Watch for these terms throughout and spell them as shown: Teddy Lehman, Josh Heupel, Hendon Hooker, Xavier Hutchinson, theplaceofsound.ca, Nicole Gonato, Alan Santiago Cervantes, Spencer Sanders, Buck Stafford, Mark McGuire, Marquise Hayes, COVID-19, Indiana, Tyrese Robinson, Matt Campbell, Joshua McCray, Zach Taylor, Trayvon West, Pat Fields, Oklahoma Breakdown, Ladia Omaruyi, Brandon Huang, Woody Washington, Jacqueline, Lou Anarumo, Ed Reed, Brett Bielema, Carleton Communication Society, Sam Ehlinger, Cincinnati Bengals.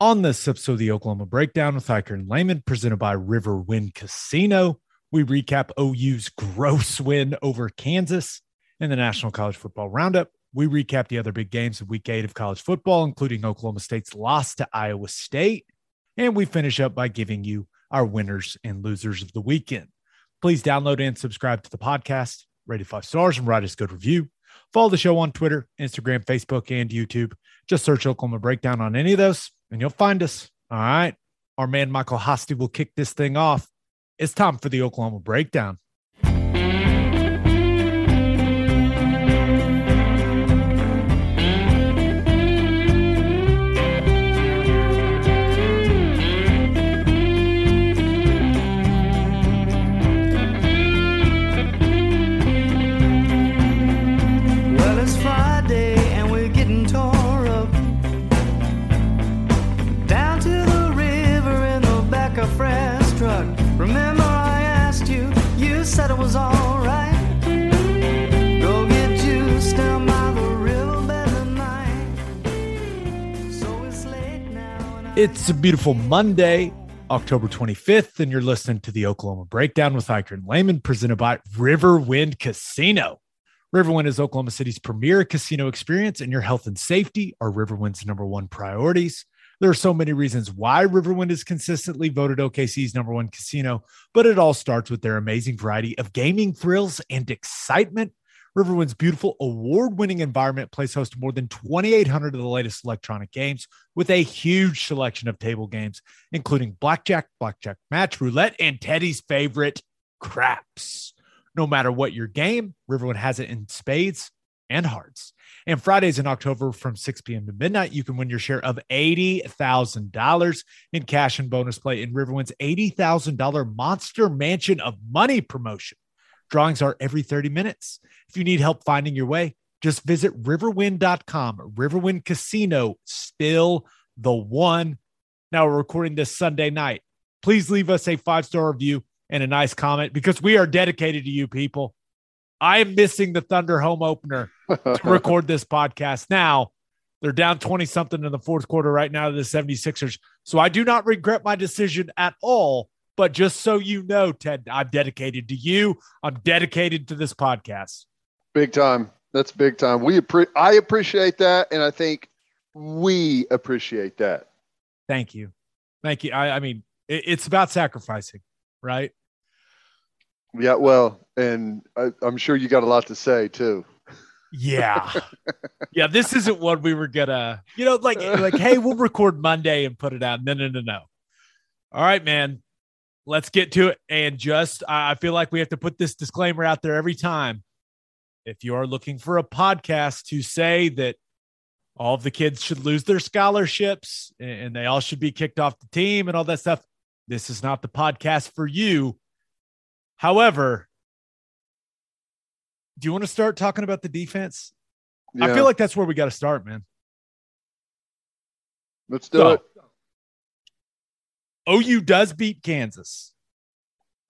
On this episode of the Oklahoma Breakdown with Iker and Lehman, presented by Riverwind Casino, we recap OU's gross win over Kansas in the National College Football Roundup. We recap the other big games of Week 8 of college football, including Oklahoma State's loss to Iowa State. And we finish up by giving you our winners and losers of the weekend. Please download and subscribe to the podcast, rate it 5 stars, and write us a good review. Follow the show on Twitter, Instagram, Facebook, and YouTube. Just search Oklahoma Breakdown on any of those, and you'll find us. All right. Our man, Michael Hosty, will kick this thing off. It's time for the Oklahoma Breakdown. It's a beautiful Monday, October 25th, and you're listening to the Oklahoma Breakdown with Iker and Lehman, presented by Riverwind Casino. Riverwind is Oklahoma City's premier casino experience, and your health and safety are Riverwind's #1 priorities. There are so many reasons why Riverwind is consistently voted OKC's #1 casino, but it all starts with their amazing variety of gaming thrills and excitement. Riverwind's beautiful award-winning environment plays host to more than 2,800 of the latest electronic games with a huge selection of table games, including blackjack, blackjack match, roulette, and Teddy's favorite, craps. No matter what your game, Riverwind has it in spades and hearts. And Fridays in October from 6 p.m. to midnight, you can win your share of $80,000 in cash and bonus play in Riverwind's $80,000 Monster Mansion of Money promotion. Drawings are every 30 minutes. If you need help finding your way, just visit riverwind.com. Riverwind Casino, still the one. Now we're recording this Sunday night. Please leave us a 5-star review and a nice comment because we are dedicated to you people. I am missing the Thunder home opener to record this podcast. Now they're down 20-something in the fourth quarter right now to the 76ers. So I do not regret my decision at all, but just so you know, Ted, I'm dedicated to you. I'm dedicated to this podcast. Big time. That's big time. I appreciate that. And I think we appreciate that. Thank you. Thank you. I mean, it's about sacrificing, right? Yeah, well, and I'm sure you got a lot to say too. Yeah. Yeah, this isn't what we were gonna, like, hey, we'll record Monday and put it out. No. All right, man, let's get to it. And just, I feel like we have to put this disclaimer out there every time. If you are looking for a podcast to say that all of the kids should lose their scholarships and they all should be kicked off the team and all that stuff, this is not the podcast for you. However, do you want to start talking about the defense? Yeah. I feel like that's where we got to start, man. Let's do it. OU does beat Kansas,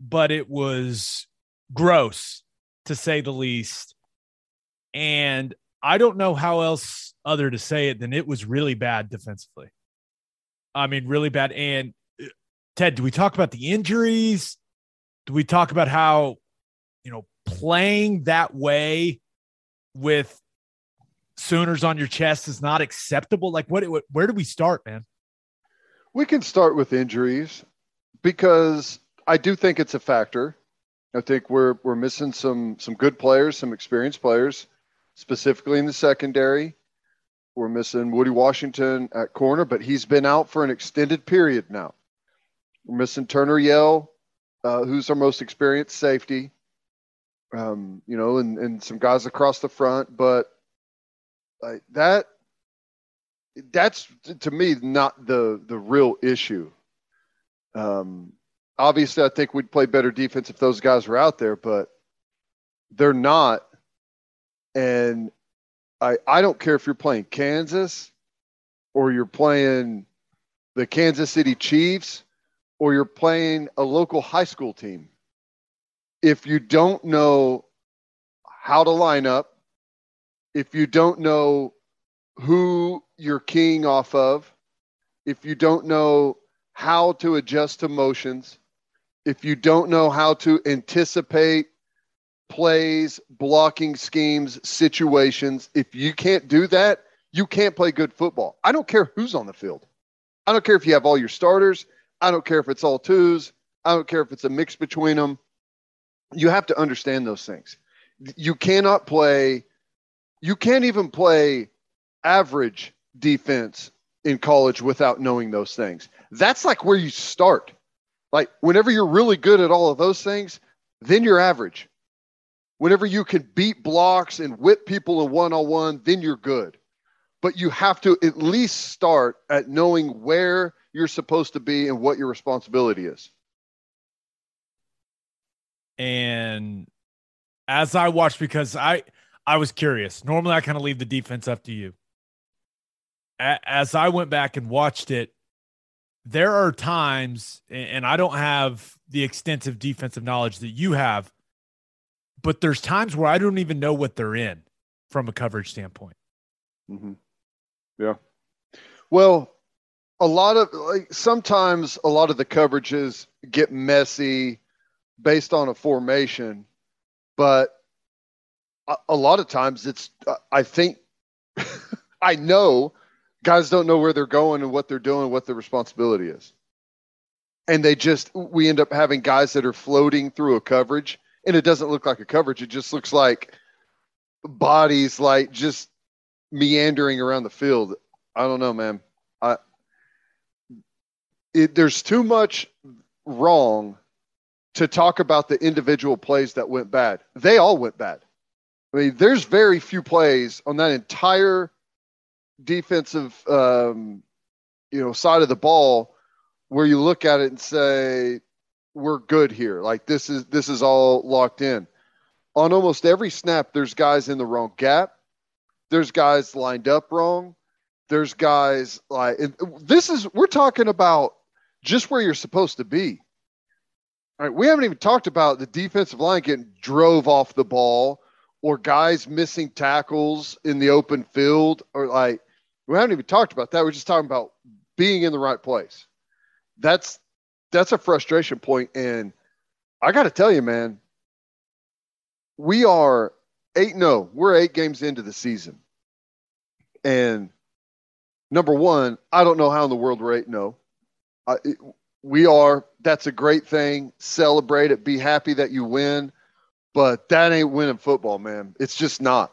but it was gross, to say the least. And I don't know how else other to say it than it was really bad defensively. I mean, really bad. And Ted, do we talk about the injuries? Do we talk about how, playing that way with Sooners on your chest is not acceptable? Like, where do we start, man? We can start with injuries because I do think it's a factor. I think we're missing some good players, some experienced players, specifically in the secondary. We're missing Woody Washington at corner, but he's been out for an extended period now. We're missing Turner Yell, who's our most experienced safety, and some guys across the front. But that that's, to me, not the real issue. Obviously, I think we'd play better defense if those guys were out there, but they're not. And I don't care if you're playing Kansas or you're playing the Kansas City Chiefs or you're playing a local high school team. If you don't know how to line up, if you don't know who you're keying off of, if you don't know how to adjust to motions, if you don't know how to anticipate plays, blocking schemes, situations, if you can't do that, you can't play good football. I don't care who's on the field. I don't care if you have all your starters. I don't care if it's all twos. I don't care if it's a mix between them. You have to understand those things. You cannot play, you can't even play average defense in college without knowing those things. That's like where you start. Like whenever you're really good at all of those things, then you're average. Whenever you can beat blocks and whip people in one-on-one, then you're good. But you have to at least start at knowing where you're supposed to be and what your responsibility is. And as I watched, because I was curious. Normally I kind of leave the defense up to you. As I went back and watched it, there are times, and I don't have the extensive defensive knowledge that you have, but there's times where I don't even know what they're in from a coverage standpoint. Mm-hmm. Yeah. Well, sometimes a lot of the coverages get messy based on a formation, but a lot of times it's, I think, I know guys don't know where they're going and what they're doing, what their responsibility is. And we end up having guys that are floating through a coverage, and it doesn't look like a coverage. It just looks like bodies, like just meandering around the field. I don't know, man. There's too much wrong to talk about the individual plays that went bad. They all went bad. I mean, there's very few plays on that entire defensive, side of the ball where you look at it and say, we're good here. Like this is all locked in. On almost every snap, there's guys in the wrong gap. There's guys lined up wrong. There's guys we're talking about just where you're supposed to be. All right. We haven't even talked about the defensive line getting drove off the ball, or guys missing tackles in the open field, or we haven't even talked about that. We're just talking about being in the right place. That's a frustration point. And I got to tell you, man, we are 8-0. We're 8 games into the season. And number one, I don't know how in the world we're 8-0. We are. That's a great thing. Celebrate it. Be happy that you win. But that ain't winning football, man. It's just not.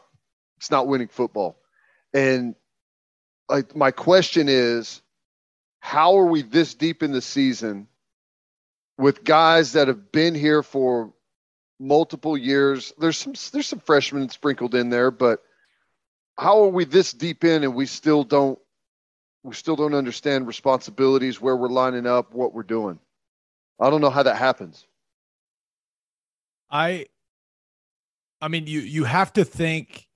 It's not winning football. And my question is, how are we this deep in the season with guys that have been here for multiple years? There's some freshmen sprinkled in there, but how are we this deep in and we still don't understand responsibilities, where we're lining up, what we're doing? I don't know how that happens. I mean, you have to think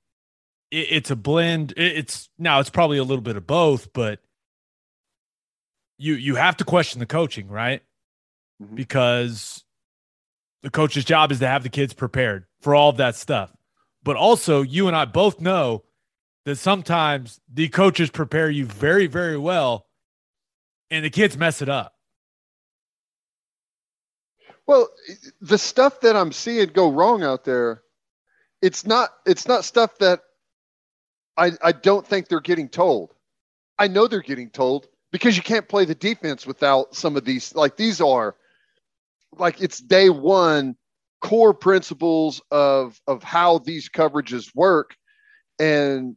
it's a blend. It's probably a little bit of both, but you have to question the coaching, right? Mm-hmm. Because the coach's job is to have the kids prepared for all of that stuff. But also, you and I both know that sometimes the coaches prepare you very, very well, and the kids mess it up. Well, the stuff that I'm seeing go wrong out there, it's not stuff that I don't think they're getting told. I know they're getting told because you can't play the defense without some of these. Like these are like it's day one core principles of how these coverages work. And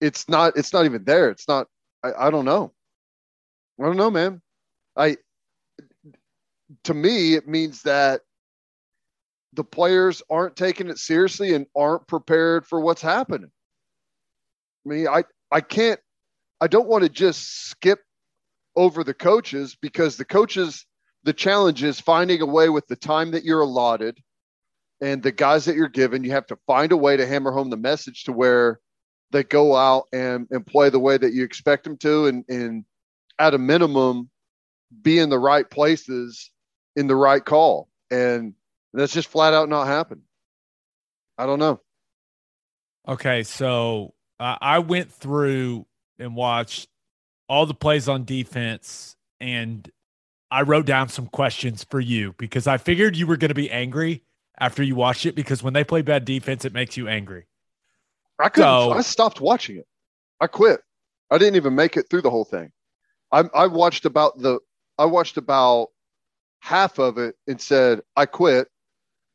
it's not even there. It's not, I don't know. I don't know, man. To me, it means that the players aren't taking it seriously and aren't prepared for what's happening. I mean, I can't I don't want to just skip over the coaches, because the coaches, the challenge is finding a way with the time that you're allotted and the guys that you're given. You have to find a way to hammer home the message to where they go out and play the way that you expect them to, and at a minimum, be in the right places in the right call. And that's just flat out not happening. I don't know. Okay, so I went through and watched all the plays on defense, and I wrote down some questions for you because I figured you were going to be angry after you watched it, because when they play bad defense, it makes you angry. I stopped watching it. I quit. I didn't even make it through the whole thing. I watched about half of it and said, I quit.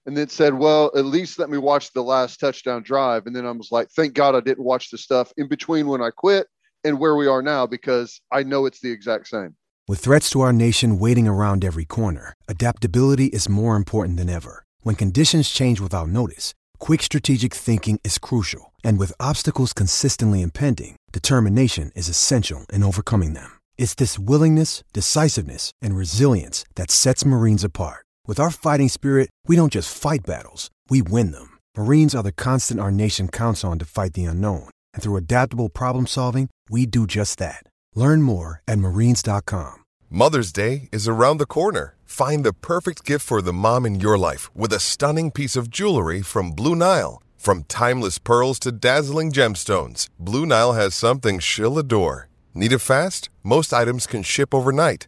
And then said, well, at least let me watch the last touchdown drive. And then I was like, thank God I didn't watch the stuff in between when I quit and where we are now, because I know it's the exact same. With threats to our nation waiting around every corner, adaptability is more important than ever. When conditions change without notice, quick strategic thinking is crucial. And with obstacles consistently impending, determination is essential in overcoming them. It's this willingness, decisiveness, and resilience that sets Marines apart. With our fighting spirit, we don't just fight battles, we win them. Marines are the constant our nation counts on to fight the unknown. And through adaptable problem solving, we do just that. Learn more at marines.com. Mother's Day is around the corner. Find the perfect gift for the mom in your life with a stunning piece of jewelry from Blue Nile. From timeless pearls to dazzling gemstones, Blue Nile has something she'll adore. Need it fast? Most items can ship overnight.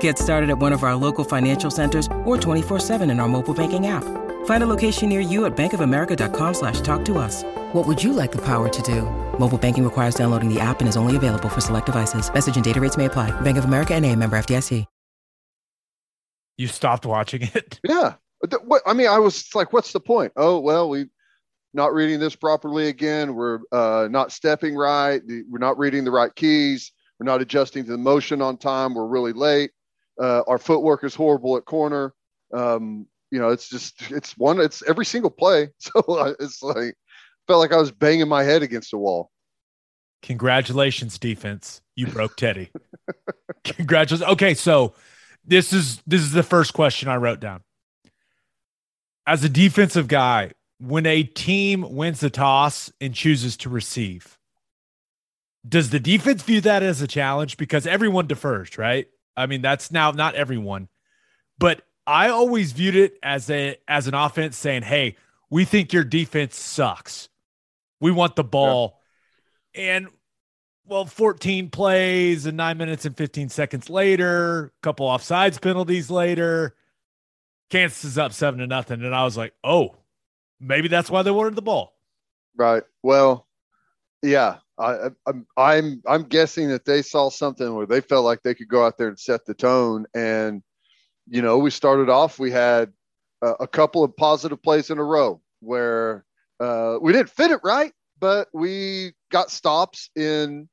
Get started at one of our local financial centers or 24/7 in our mobile banking app. Find a location near you at bankofamerica.com/talktous. What would you like the power to do? Mobile banking requires downloading the app and is only available for select devices. Message and data rates may apply. Bank of America NA, member FDIC. You stopped watching it? Yeah. I mean, I was like, what's the point? Oh, well, we're not reading this properly again. We're not stepping right. We're not reading the right keys. We're not adjusting to the motion on time. We're really late. Our footwork is horrible at corner. It's every single play. So it's like, felt like I was banging my head against the wall. Congratulations, defense. You broke Teddy. Congratulations. Okay. So this is the first question I wrote down. As a defensive guy, when a team wins the toss and chooses to receive, does the defense view that as a challenge? Because everyone defers, right? I mean, that's now not everyone, but I always viewed it as an offense saying, hey, we think your defense sucks. We want the ball. Yeah. And, well, 14 plays and 9 minutes and 15 seconds later, a couple offsides penalties later, Kansas is up 7-0. And I was like, oh, maybe that's why they wanted the ball. Right. Well, yeah. I'm guessing that they saw something where they felt like they could go out there and set the tone. And, you know, we started off, we had a couple of positive plays in a row where we didn't fit it right, but we got stops in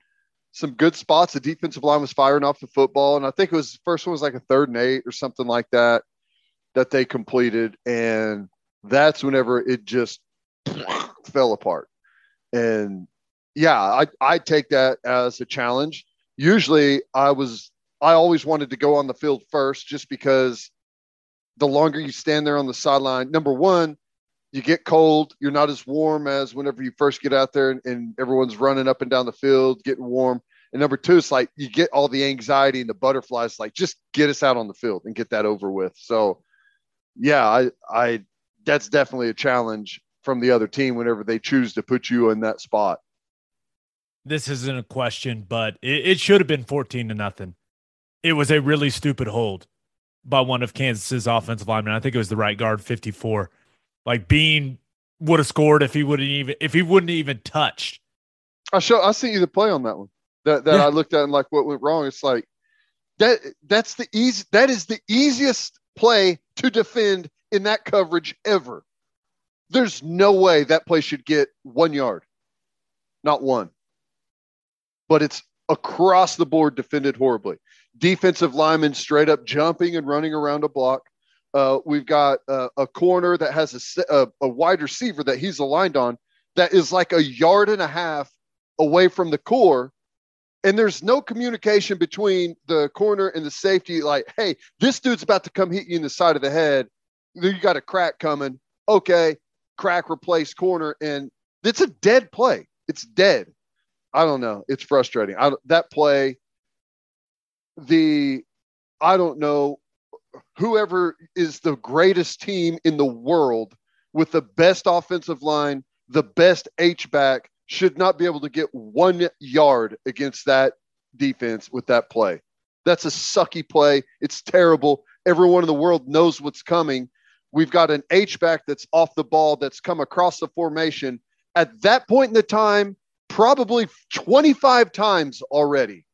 some good spots. The defensive line was firing off the football. And I think it was the first one was like a 3rd and 8 or something like that, that they completed. And that's whenever it just fell apart. And yeah, I take that as a challenge. Usually I always wanted to go on the field first, just because the longer you stand there on the sideline, number one, you get cold. You're not as warm as whenever you first get out there and everyone's running up and down the field, getting warm. And number two, it's like you get all the anxiety and the butterflies, like just get us out on the field and get that over with. So yeah, I that's definitely a challenge from the other team whenever they choose to put you in that spot. This isn't a question, but it should have been 14-0. It was a really stupid hold by one of Kansas's offensive linemen. I think it was the right guard, 54. Like Bean would have scored if he wouldn't even touched. I sent you the play on that one. that I looked at and like, what went wrong? It's like that is the easiest play to defend in that coverage ever. There's no way that play should get 1 yard, not one, but it's across the board defended horribly. Defensive linemen straight up jumping and running around a block. We've got a corner that has a wide receiver that he's aligned on that is like 1.5 yards away from the core. And there's no communication between the corner and the safety. Like, hey, this dude's about to come hit you in the side of the head. You got a crack coming. Okay. Crack, replace corner. And it's a dead play. It's dead. I don't know. It's frustrating. That play, I don't know, whoever is the greatest team in the world with the best offensive line, the best H-back, should not be able to get 1 yard against that defense with that play. That's a sucky play. It's terrible. Everyone in the world knows what's coming. We've got an H-back that's off the ball that's come across the formation. At that point in the time, probably 25 times already.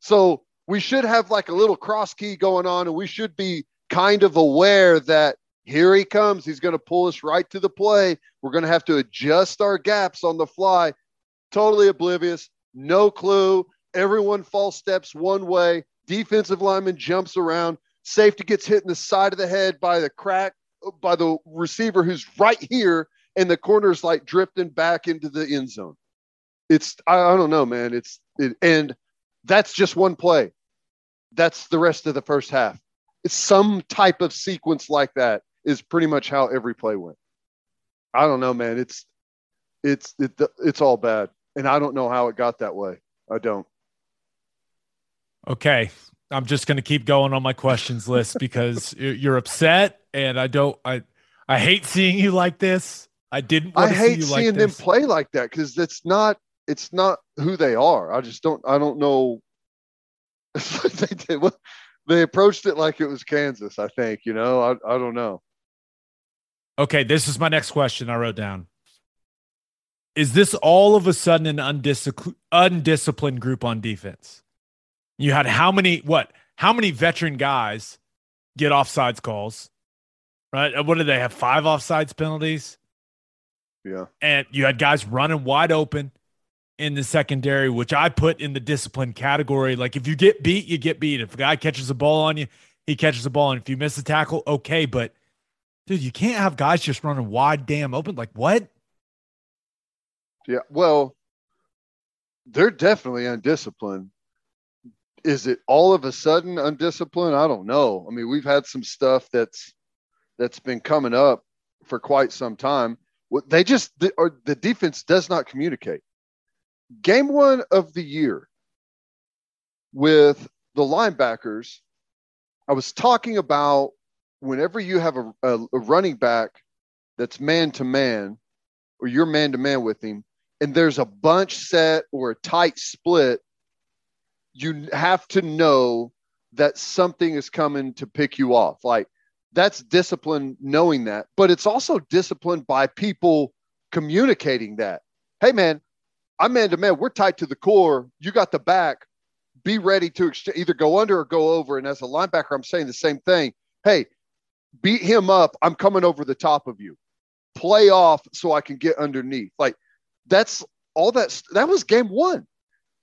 So we should have like a little cross key going on, and we should be kind of aware that here he comes. He's going to pull us right to the play. We're going to have to adjust our gaps on the fly. Totally oblivious. No clue. Everyone false steps one way. Defensive lineman jumps around. Safety gets hit in the side of the head by the crack, by the receiver who's right here. And the corner's like drifting back into the end zone. I don't know, man. And that's just one play. That's the rest of the first half. It's some type of sequence like that is pretty much how every play went. I don't know, man. It's all bad. And I don't know how it got that way. I don't. Okay. I'm just going to keep going on my questions list because you're upset. And I hate seeing you like this. I didn't want to see you like this. I hate seeing them play like that. Cause it's not who they are. I don't know. They approached it like it was Kansas, I think, you know, I don't know. Okay. This is my next question I wrote down. Is this all of a sudden an undisciplined group on defense? You had how many veteran guys get offsides calls, right? What did they have? 5 offsides penalties. Yeah. And you had guys running wide open in the secondary, which I put in the discipline category. Like if you get beat, you get beat. If a guy catches a ball on you, he catches a ball. And if you miss a tackle, okay. But dude, you can't have guys just running wide damn open. Like what? Yeah. Well, they're definitely undisciplined. Is it all of a sudden undisciplined? I don't know. I mean, we've had some stuff that's been coming up for quite some time. The defense does not communicate. Game 1 of the year with the linebackers, I was talking about whenever you have a running back that's man-to-man or you're man-to-man with him and there's a bunch set or a tight split, you have to know that something is coming to pick you off. Like that's discipline knowing that, but it's also disciplined by people communicating that. Hey, man, I'm man-to-man. We're tight to the core. You got the back. Be ready to either go under or go over. And as a linebacker, I'm saying the same thing. Hey, beat him up. I'm coming over the top of you. Play off so I can get underneath. Like, that's all that. That was game 1.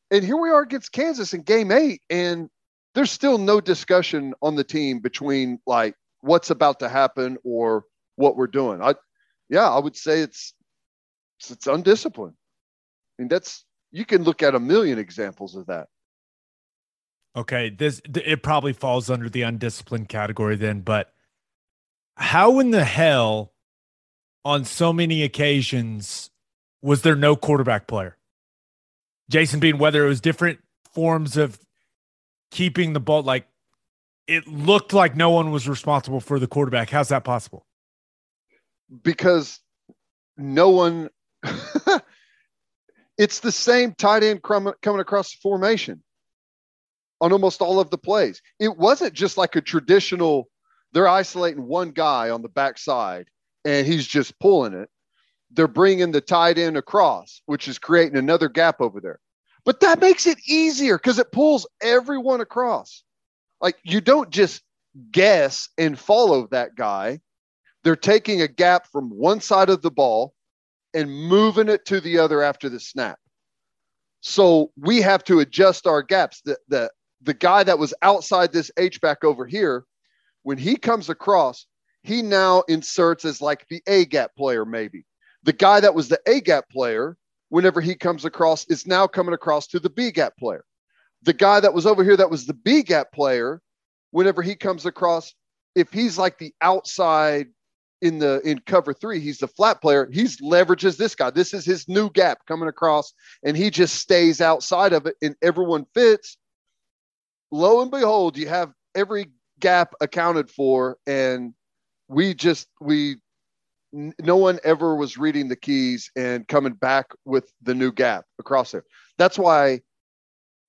And here we are against Kansas in game 8. And there's still no discussion on the team between, like, what's about to happen or what we're doing. I would say it's undisciplined. I mean, you can look at a million examples of that. Okay. It probably falls under the undisciplined category then, but how in the hell on so many occasions was there no quarterback player? Jason Bean, whether it was different forms of keeping the ball, like it looked like no one was responsible for the quarterback. How's that possible? Because no one, it's the same tight end coming across the formation on almost all of the plays. It wasn't just like a traditional, they're isolating one guy on the backside and he's just pulling it. They're bringing the tight end across, which is creating another gap over there. But that makes it easier because it pulls everyone across. Like, you don't just guess and follow that guy. They're taking a gap from one side of the ball and moving it to the other after the snap. So we have to adjust our gaps. The guy that was outside this H-back over here, when he comes across, he now inserts as like the A-gap player maybe. The guy that was the A-gap player, whenever he comes across, is now coming across to the B-gap player. The guy that was over here that was the B-gap player, whenever he comes across, if he's like the outside in cover three, he's the flat player, he's leverages this guy. This is his new gap coming across, and he just stays outside of it, and everyone fits. Lo and behold, you have every gap accounted for, and no one ever was reading the keys and coming back with the new gap across there. That's why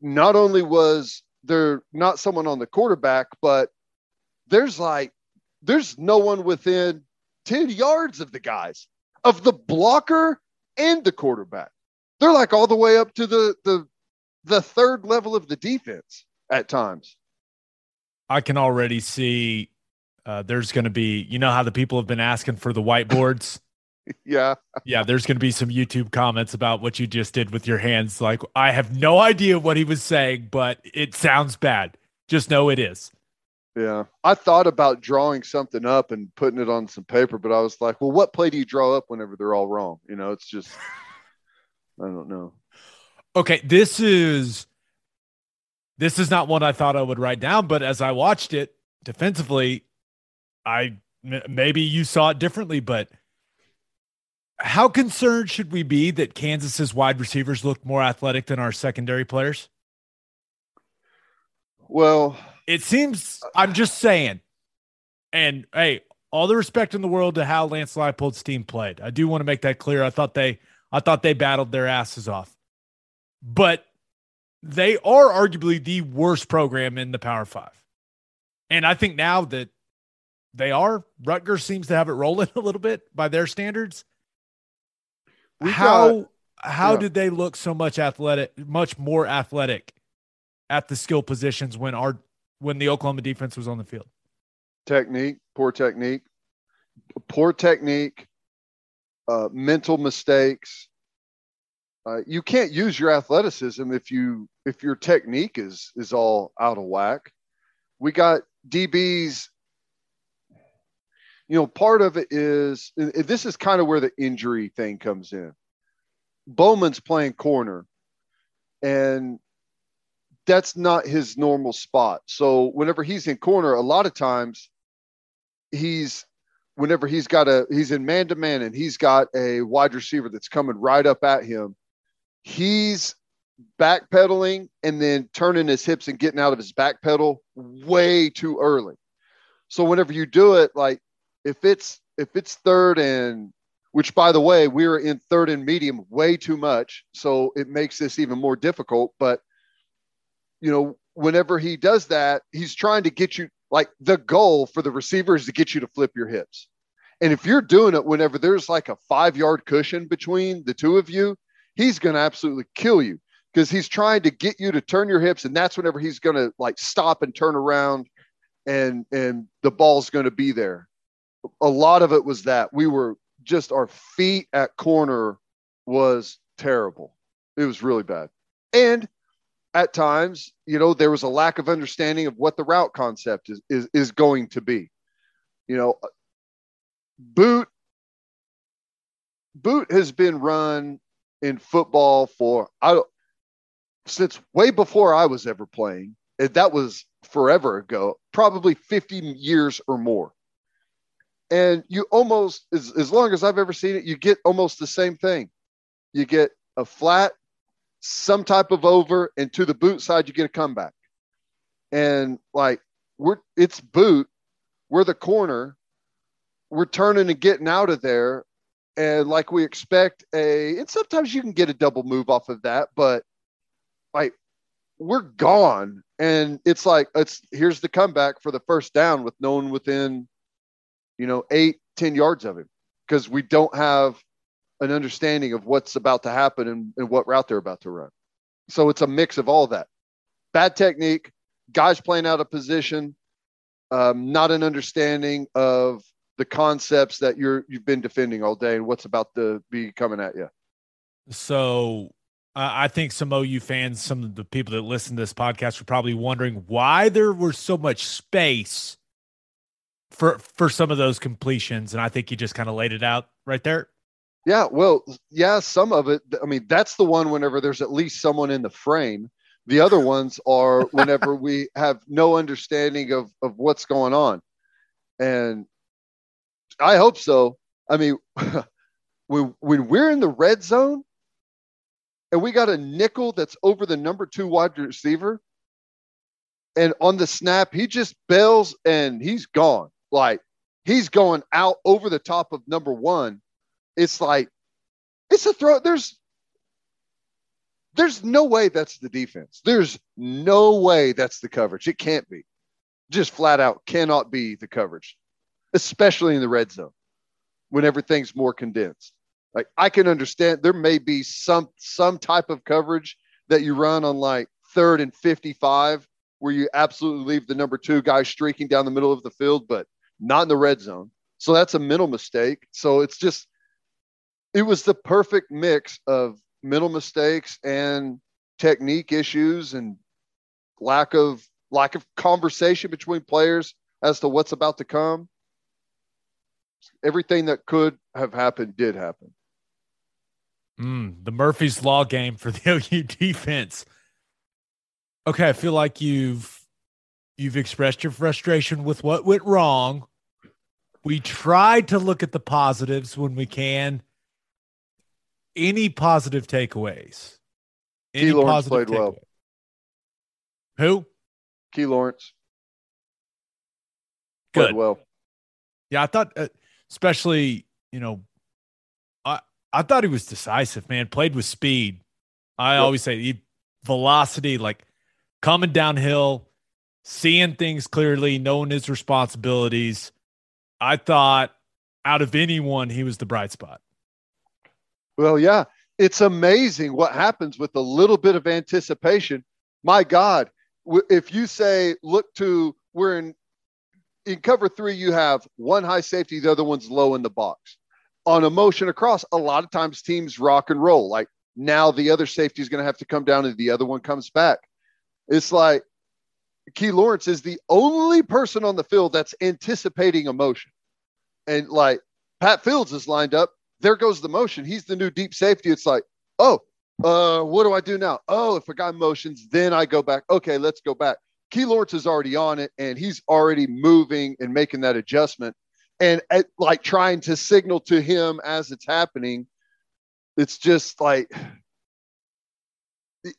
not only was there not someone on the quarterback, but there's no one within 10 yards of the guys, of the blocker and the quarterback. They're like all the way up to the third level of the defense at times. I can already see there's going to be, you know how the people have been asking for the whiteboards? Yeah. Yeah, there's going to be some YouTube comments about what you just did with your hands. Like, I have no idea what he was saying, but it sounds bad. Just know it is. Yeah. I thought about drawing something up and putting it on some paper, but I was like, well, what play do you draw up whenever they're all wrong? You know, it's just, I don't know. Okay. This is not one I thought I would write down, but as I watched it defensively, maybe you saw it differently, but how concerned should we be that Kansas's wide receivers look more athletic than our secondary players? Well, it seems, I'm just saying, and hey, all the respect in the world to how Lance Leipold's team played. I do want to make that clear. I thought they battled their asses off, but they are arguably the worst program in the Power Five. And I think now that they are, Rutgers seems to have it rolling a little bit by their standards. How did they look so much more athletic at the skill positions when the Oklahoma defense was on the field? Poor technique, mental mistakes. You can't use your athleticism if your technique is all out of whack. We got DBs. You know, part of it is, this is kind of where the injury thing comes in. Bowman's playing corner, and that's not his normal spot. So whenever he's in corner, a lot of times he's in man-to-man and he's got a wide receiver that's coming right up at him. He's backpedaling and then turning his hips and getting out of his back pedal way too early. So whenever you do it, like if it's third and, which by the way, we were in third and medium way too much, so it makes this even more difficult. But you know, whenever he does that, he's trying to get you, like the goal for the receiver is to get you to flip your hips. And if you're doing it whenever there's like a 5-yard cushion between the two of you, he's going to absolutely kill you because he's trying to get you to turn your hips. And that's whenever he's going to like stop and turn around and the ball's going to be there. A lot of it was that we were just, our feet at corner was terrible. It was really bad. And at times, you know, there was a lack of understanding of what the route concept is going to be. You know, boot has been run in football since way before I was ever playing. That was forever ago, probably 50 years or more. And you almost, as long as I've ever seen it, you get almost the same thing. You get a flat, some type of over, and to the boot side, you get a comeback. And like, it's boot, we're the corner, we're turning and getting out of there. And like, we expect and sometimes you can get a double move off of that, but like, we're gone. And it's like, here's the comeback for the first down with no one within, you know, 8-10 yards of him, because we don't have an understanding of what's about to happen and what route they're about to run. So it's a mix of all that. Bad technique, guys playing out of position, not an understanding of the concepts that you've been defending all day and what's about to be coming at you. So I think some OU fans, some of the people that listen to this podcast, are probably wondering why there was so much space for some of those completions. And I think you just kind of laid it out right there. Yeah. Well, yeah, some of it. I mean, that's the one whenever there's at least someone in the frame. The other ones are whenever we have no understanding of what's going on. And I hope so. I mean, when we're in the red zone and we got a nickel that's over the number 2 wide receiver, and on the snap, he just bails and he's gone. Like, he's going out over the top of number 1. It's like, it's a throw. There's no way that's the defense. There's no way that's the coverage. It can't be. Just flat out cannot be the coverage, especially in the red zone when everything's more condensed. Like, I can understand there may be some type of coverage that you run on like 3rd and 55 where you absolutely leave the number 2 guy streaking down the middle of the field, but not in the red zone. So that's a mental mistake. So it's just, it was the perfect mix of mental mistakes and technique issues and lack of conversation between players as to what's about to come. Everything that could have happened did happen. The Murphy's Law game for the OU defense. Okay, I feel like you've expressed your frustration with what went wrong. We tried to look at the positives when we can. Any positive takeaways? Key Lawrence played well. Who? Key Lawrence. Good. Played well. Yeah, I thought, especially, you know, I thought he was decisive, man. Played with speed. I always say velocity, like coming downhill, seeing things clearly, knowing his responsibilities. I thought out of anyone, he was the bright spot. Well, yeah, it's amazing what happens with a little bit of anticipation. My God, if you say, look to, we're in cover 3, you have one high safety, the other one's low in the box. On a motion across, a lot of times teams rock and roll. Like, now the other safety is going to have to come down and the other one comes back. It's like Key Lawrence is the only person on the field that's anticipating a motion. And like, Pat Fields is lined up. There goes the motion. He's the new deep safety. It's like, what do I do now? Oh, if a guy motions, then I go back. Okay, let's go back. Key Lawrence is already on it, and he's already moving and making that adjustment and like trying to signal to him as it's happening. It's just like,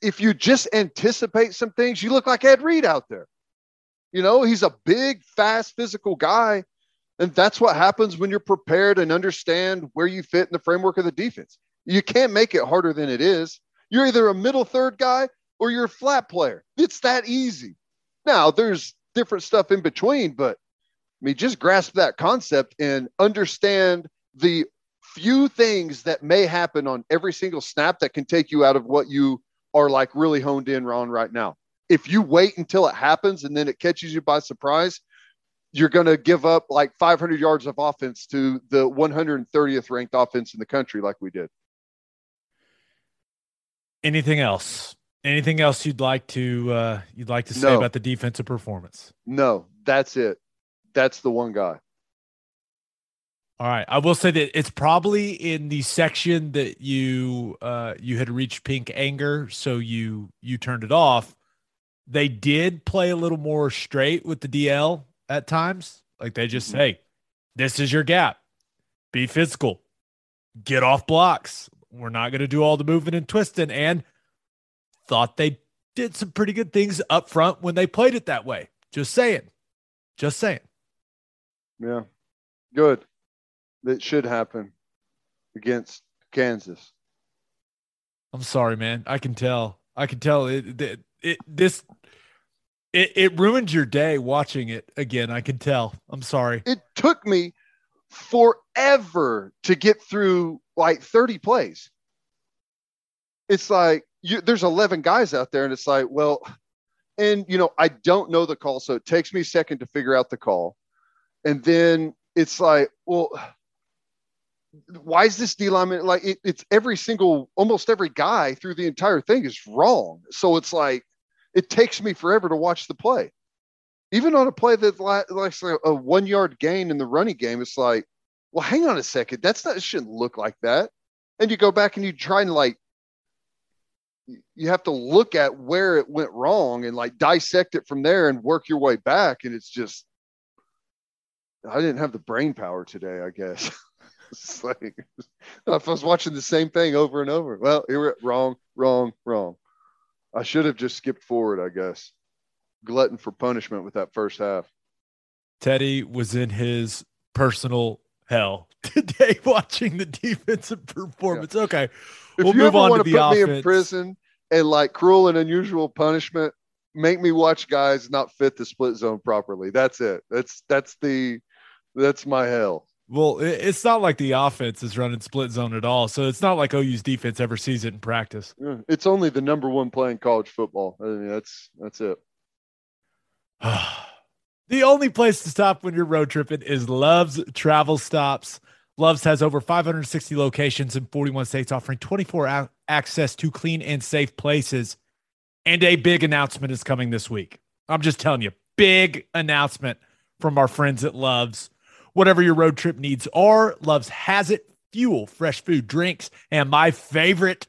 if you just anticipate some things, you look like Ed Reed out there. You know, he's a big, fast, physical guy. And that's what happens when you're prepared and understand where you fit in the framework of the defense. You can't make it harder than it is. You're either a middle third guy or you're a flat player. It's that easy. Now, there's different stuff in between, but I mean, just grasp that concept and understand the few things that may happen on every single snap that can take you out of what you are like really honed in on right now. If you wait until it happens and then it catches you by surprise, you're going to give up like 500 yards of offense to the 130th ranked offense in the country like we did. Anything else? Anything else you'd like to say about the defensive performance? No, that's it. That's the one guy. All right. I will say that it's probably in the section that you had reached pink anger, so you turned it off. They did play a little more straight with the DL. At times, like they just say, this is your gap. Be physical. Get off blocks. We're not going to do all the moving and twisting. And thought they did some pretty good things up front when they played it that way. Just saying. Yeah. Good. That should happen against Kansas. I'm sorry, man. I can tell It ruined your day watching it again. I can tell. I'm sorry. It took me forever to get through like 30 plays. It's like there's 11 guys out there, and it's like, well, and, you know, I don't know the call, so it takes me a second to figure out the call. And then it's like, well, why is this D lineman? Like it's every single, almost every guy through the entire thing is wrong. So it's like, it takes me forever to watch the play. Even on a play that likes a 1 yard gain in the running game, it's like, well, hang on a second. It shouldn't look like that. And you go back and you try and you have to look at where it went wrong and dissect it from there and work your way back. And it's just, I didn't have the brain power today, I guess. It's like, if I was watching the same thing over and over, well, wrong. I should have just skipped forward, I guess. Glutton for punishment with that first half. Teddy was in his personal hell today watching the defensive performance. Yeah. Okay. We'll move on to the offense. If you ever want to put me in prison and cruel and unusual punishment, make me watch guys not fit the split zone properly. That's it. That's my hell. Well, it's not like the offense is running split zone at all. So it's not like OU's defense ever sees it in practice. Yeah, it's only the number one play in college football. I mean, that's it. The only place to stop when you're road tripping is Love's Travel Stops. Love's has over 560 locations in 41 states, offering 24-hour access to clean and safe places. And a big announcement is coming this week. I'm just telling you, big announcement from our friends at Love's. Whatever your road trip needs are, Love's has it. Fuel, fresh food, drinks, and my favorite,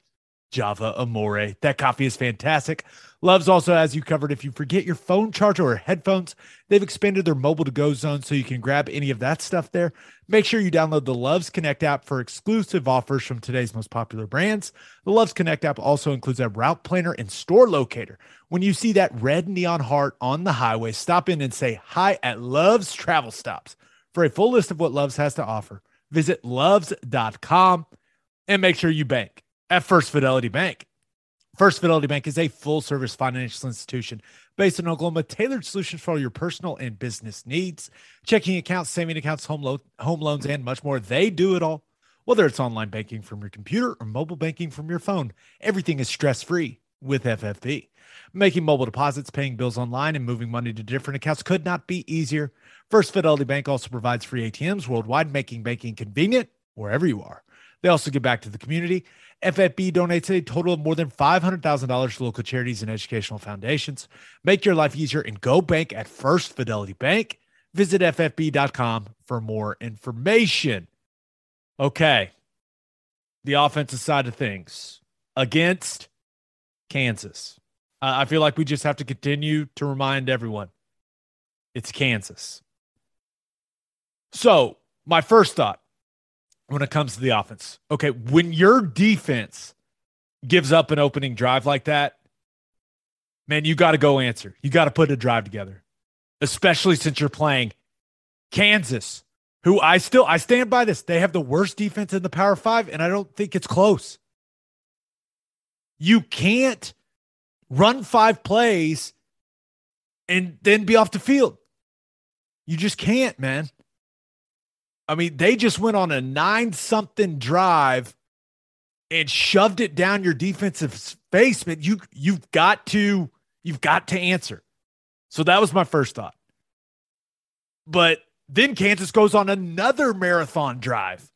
Java Amore. That coffee is fantastic. Love's also has you covered if you forget your phone charger or headphones. They've expanded their mobile to-go zone so you can grab any of that stuff there. Make sure you download the Love's Connect app for exclusive offers from today's most popular brands. The Love's Connect app also includes a route planner and store locator. When you see that red neon heart on the highway, stop in and say hi at Love's Travel Stops. For a full list of what Love's has to offer, visit loves.com and make sure you bank at First Fidelity Bank. First Fidelity Bank is a full-service financial institution based in Oklahoma, tailored solutions for all your personal and business needs, checking accounts, saving accounts, home loans, and much more. They do it all. Whether it's online banking from your computer or mobile banking from your phone, everything is stress-free with FFB. Making mobile deposits, paying bills online, and moving money to different accounts could not be easier. First Fidelity Bank also provides free ATMs worldwide, making banking convenient wherever you are. They also give back to the community. FFB donates a total of more than $500,000 to local charities and educational foundations. Make your life easier and go bank at First Fidelity Bank. Visit ffb.com for more information. Okay. The offensive side of things against Kansas. I feel like we just have to continue to remind everyone it's Kansas. So my first thought when it comes to the offense, okay, when your defense gives up an opening drive like that, man, you got to go answer. You got to put a drive together, especially since you're playing Kansas, who I stand by this. They have the worst defense in the Power Five, and I don't think it's close. You can't run five plays and then be off the field. You just can't, man. I mean, they just went on a 9-something drive and shoved it down your defensive face, man. You've got to answer. So that was my first thought. But then Kansas goes on another marathon drive,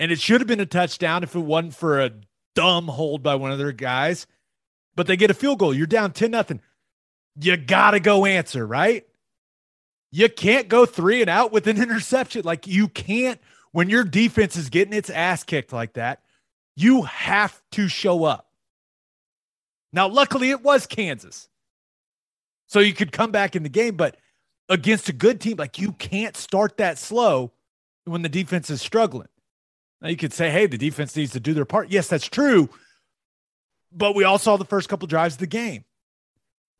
and it should have been a touchdown if it wasn't for a dumb hold by one of their guys, but they get a field goal. You're down 10-0. You got to go answer, right? You can't go three and out with an interception. Like, you can't, when your defense is getting its ass kicked like that, you have to show up. Now, luckily it was Kansas, so you could come back in the game, but against a good team, like, you can't start that slow when the defense is struggling. Now, you could say, hey, the defense needs to do their part. Yes, that's true. But we all saw the first couple drives of the game.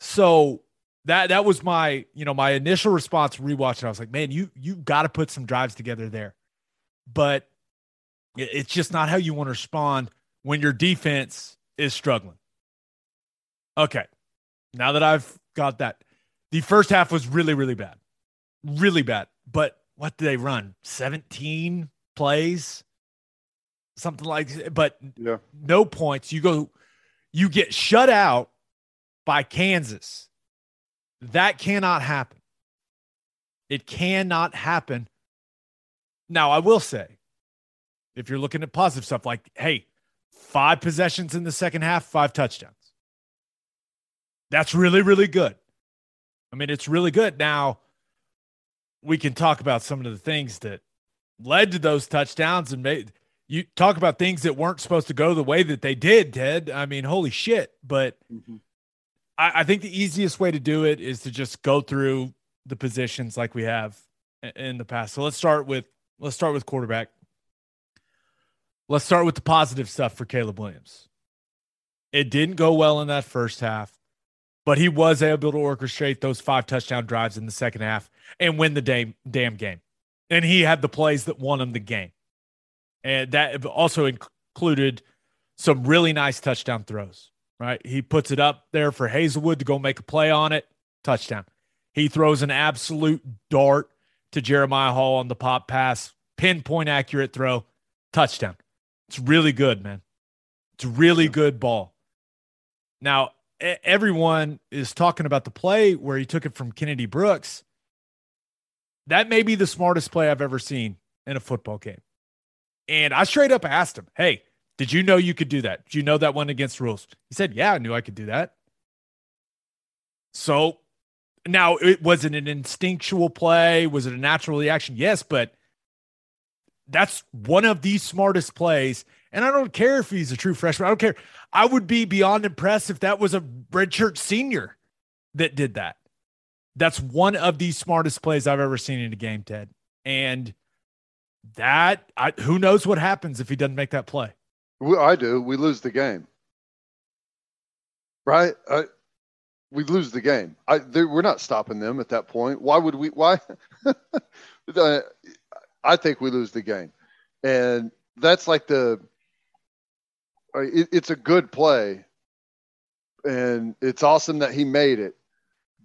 So that was my, my initial response rewatching. I was like, man, you got to put some drives together there. But it's just not how you want to respond when your defense is struggling. Okay. Now that I've got that, the first half was really, really bad. Really bad. But what did they run? 17 plays? Something like, but yeah. No points. You go, You get shut out by Kansas. That cannot happen. It cannot happen. Now, I will say, if you're looking at positive stuff, like, hey, 5 possessions in the second half, 5 touchdowns. That's really, really good. I mean, it's really good. Now, we can talk about some of the things that led to those touchdowns, and you talk about things that weren't supposed to go the way that they did, Ted. I mean, holy shit. But I think the easiest way to do it is to just go through the positions like we have in the past. So let's start with quarterback. Let's start with the positive stuff for Caleb Williams. It didn't go well in that first half, but he was able to orchestrate those 5 touchdown drives in the second half and win the damn game. And he had the plays that won him the game. And that also included some really nice touchdown throws, right? He puts it up there for Hazelwood to go make a play on it. Touchdown. He throws an absolute dart to Jeremiah Hall on the pop pass. Pinpoint accurate throw. Touchdown. It's really good, man. It's a really good ball. Now, everyone is talking about the play where he took it from Kennedy Brooks. That may be the smartest play I've ever seen in a football game. And I straight up asked him, hey, did you know you could do that? Did you know that went against rules? He said, yeah, I knew I could do that. So now, it wasn't an instinctual play. Was it a natural reaction? Yes, but that's one of the smartest plays. And I don't care if he's a true freshman. I don't care. I would be beyond impressed if that was a redshirt senior that did that. That's one of the smartest plays I've ever seen in a game, Ted. And who knows what happens if he doesn't make that play? I do. We lose the game, right? We lose the game. We're not stopping them at that point. Why would we? Why? I think we lose the game, and that's like it's a good play, and it's awesome that he made it.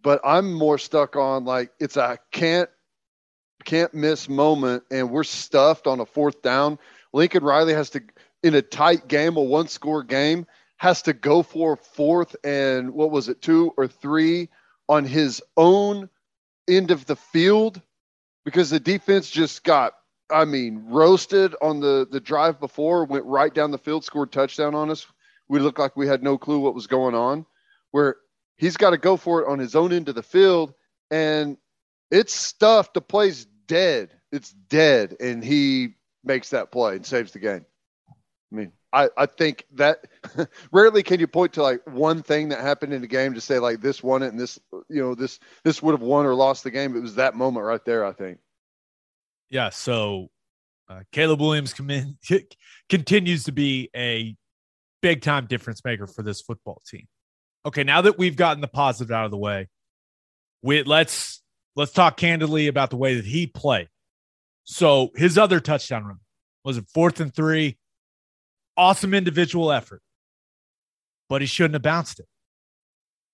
But I'm more stuck on like it's a can't miss moment, and we're stuffed on a 4th down. Lincoln Riley has to, in a tight game, a 1-score game, has to go for 4th and 2 or 3 on his own end of the field because the defense just got, roasted on the drive before, went right down the field, scored touchdown on us. We looked like we had no clue what was going on, where he's got to go for it on his own end of the field, and it's stuffed. The play's dead. It's dead, and he makes that play and saves the game. I mean, I think that rarely can you point to like one thing that happened in the game to say like this won it and this, this would have won or lost the game. It was that moment right there, I think. Yeah, so Caleb Williams continues to be a big-time difference maker for this football team. Okay, now that we've gotten the positive out of the way, let's talk candidly about the way that he played. So his other touchdown run was a 4th and 3. Awesome individual effort, but he shouldn't have bounced it.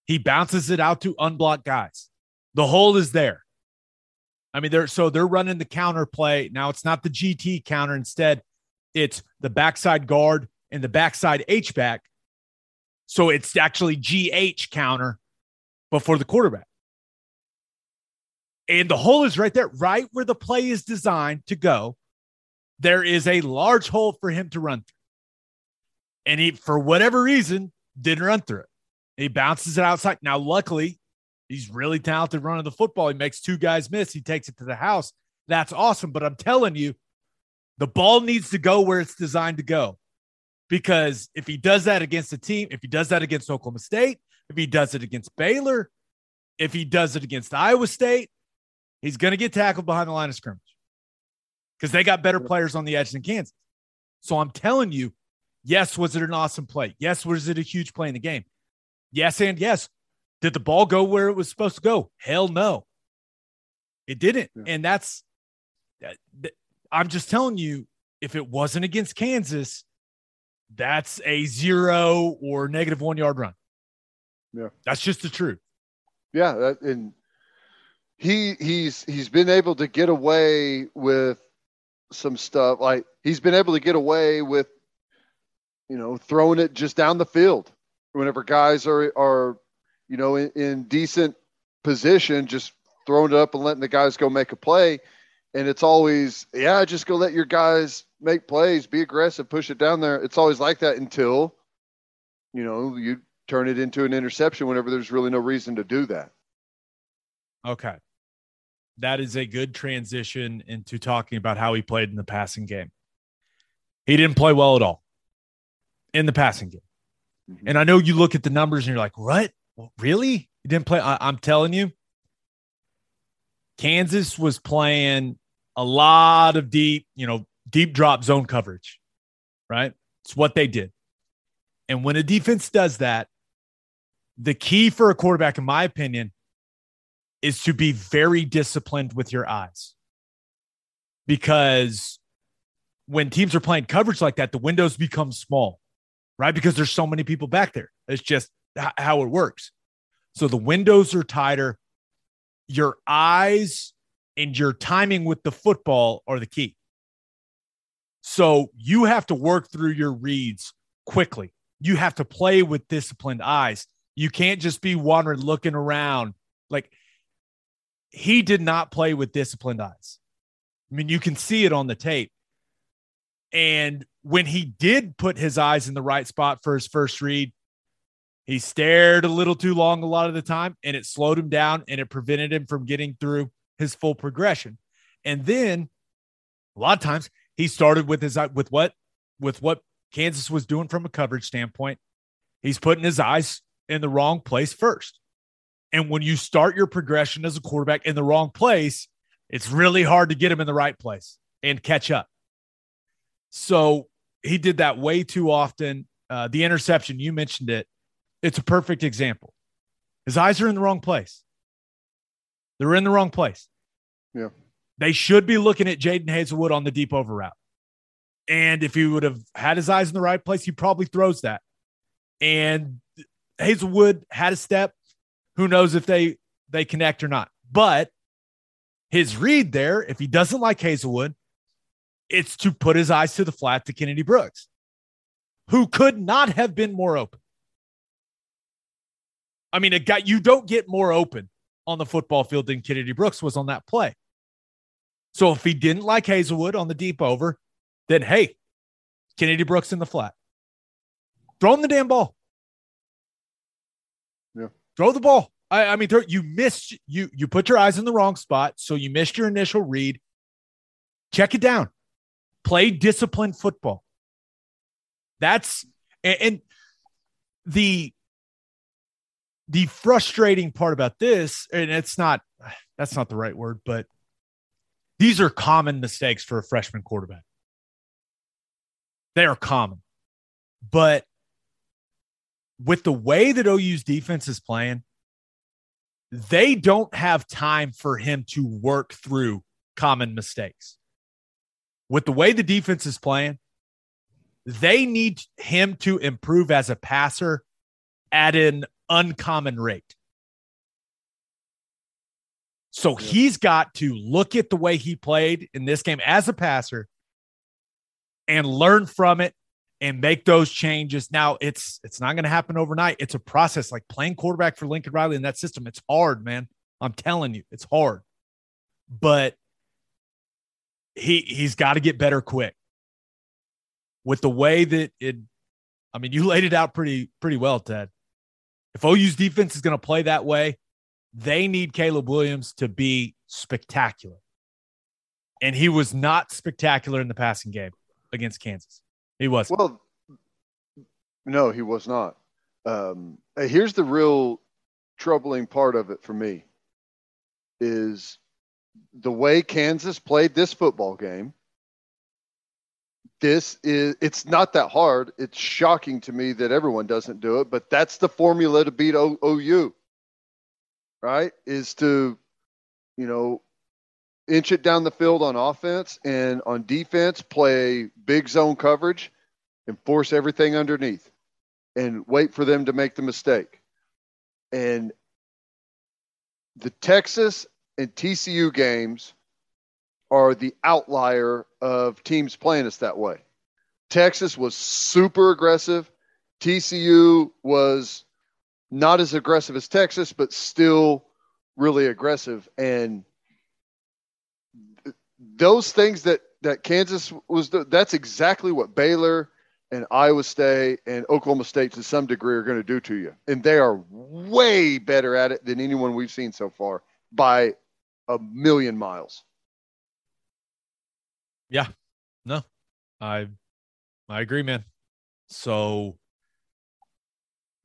He bounces it out to unblocked guys. The hole is there. They're running the counter play. Now it's not the GT counter. Instead, it's the backside guard and the backside H-back. So it's actually GH counter before the quarterback. And the hole is right there, right where the play is designed to go. There is a large hole for him to run through. And he, for whatever reason, didn't run through it. He bounces it outside. Now, luckily, he's really talented running the football. He makes 2 guys miss. He takes it to the house. That's awesome. But I'm telling you, the ball needs to go where it's designed to go. Because if he does that against a team, if he does that against Oklahoma State, if he does it against Baylor, if he does it against Iowa State, he's going to get tackled behind the line of scrimmage. Because they got better players on the edge than Kansas. So I'm telling you, yes, was it an awesome play? Yes, was it a huge play in the game? Yes, and yes. Did the ball go where it was supposed to go? Hell no. It didn't. Yeah. And that's – I'm just telling you, if it wasn't against Kansas, that's a 0 or negative 1-yard run. Yeah. That's just the truth. Yeah, and he's been able to get away with some stuff. Like, he's been able to get away with throwing it just down the field. whenever guys are you know, in decent position, just throwing it up and letting the guys go make a play. And it's always, yeah, just go let your guys make plays, be aggressive, push it down there. It's always like that until, you know, you turn it into an interception whenever there's really no reason to do that. Okay. That is a good transition into talking about how he played in the passing game. He didn't play well at all in the passing game. Mm-hmm. And I know you look at the numbers and you're like, what? Really? He didn't play? I'm telling you, Kansas was playing a lot of deep drop zone coverage, right? It's what they did. And when a defense does that, the key for a quarterback, in my opinion, is to be very disciplined with your eyes. Because when teams are playing coverage like that, the windows become small, right? Because there's so many people back there. It's just how it works. So the windows are tighter. Your eyes and your timing with the football are the key. So you have to work through your reads quickly. You have to play with disciplined eyes. You can't just be wandering, looking around. Like, he did not play with disciplined eyes. I mean, you can see it on the tape. And when he did put his eyes in the right spot for his first read, he stared a little too long a lot of the time, and it slowed him down, and it prevented him from getting through his full progression. And then a lot of times he started with his what Kansas was doing from a coverage standpoint. He's putting his eyes in the wrong place first. And when you start your progression as a quarterback in the wrong place, it's really hard to get him in the right place and catch up. So he did that way too often. The interception, you mentioned it. It's a perfect example. His eyes are in the wrong place. They're in the wrong place. Yeah. They should be looking at Jaden Hazelwood on the deep over route. And if he would have had his eyes in the right place, he probably throws that. And Hazelwood had a step. Who knows if they connect or not. But his read there, if he doesn't like Hazelwood, it's to put his eyes to the flat to Kennedy Brooks, who could not have been more open. I mean, a guy, you don't get more open on the football field than Kennedy Brooks was on that play. So if he didn't like Hazelwood on the deep over, then, hey, Kennedy Brooks in the flat. Throw him the damn ball. Yeah. Throw the ball. I mean, you put your eyes in the wrong spot, so you missed your initial read. Check it down. Play disciplined football. That's – and the frustrating part about this, and that's not the right word, but these are common mistakes for a freshman quarterback. They are common, but with the way that OU's defense is playing, they don't have time for him to work through common mistakes. With the way the defense is playing, they need him to improve as a passer at an uncommon rate. So he's got to look at the way he played in this game as a passer and learn from it and make those changes. Now, it's not going to happen overnight. It's a process. Like playing quarterback for Lincoln Riley in that system, it's hard, man. I'm telling you, it's hard. But he's got to get better quick. With the way that it, I mean, you laid it out pretty well, Ted. If OU's defense is going to play that way, they need Caleb Williams to be spectacular. And he was not spectacular in the passing game against Kansas. He was. Well, no, he was not. Here's the real troubling part of it for me is the way Kansas played this football game. It's not that hard. It's shocking to me that everyone doesn't do it, but that's the formula to beat OU, right? Is to, you know, inch it down the field on offense and on defense, play big zone coverage and force everything underneath and wait for them to make the mistake. And the Texas and TCU games are the outlier of teams playing us that way. Texas was super aggressive TCU was not as aggressive as Texas, but still really aggressive. And those things that Kansas was, that's exactly what Baylor and Iowa State and Oklahoma State to some degree are going to do to you. And they are way better at it than anyone we've seen so far by a million miles. Yeah, no, I agree, man. So,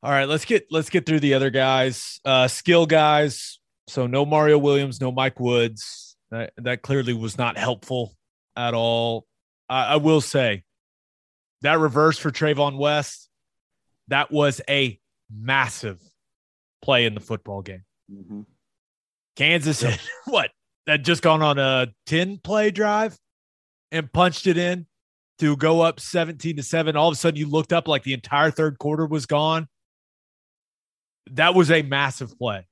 all right, let's get through the other guys, skill guys. So no Mario Williams, no Mike Woods. That clearly was not helpful at all. I will say that reverse for Trayvon West, that was a massive play in the football game. Mm-hmm. Kansas had, what, that just gone on a 10-play drive and punched it in to go up 17-7. All of a sudden, you looked up like the entire third quarter was gone. That was a massive play.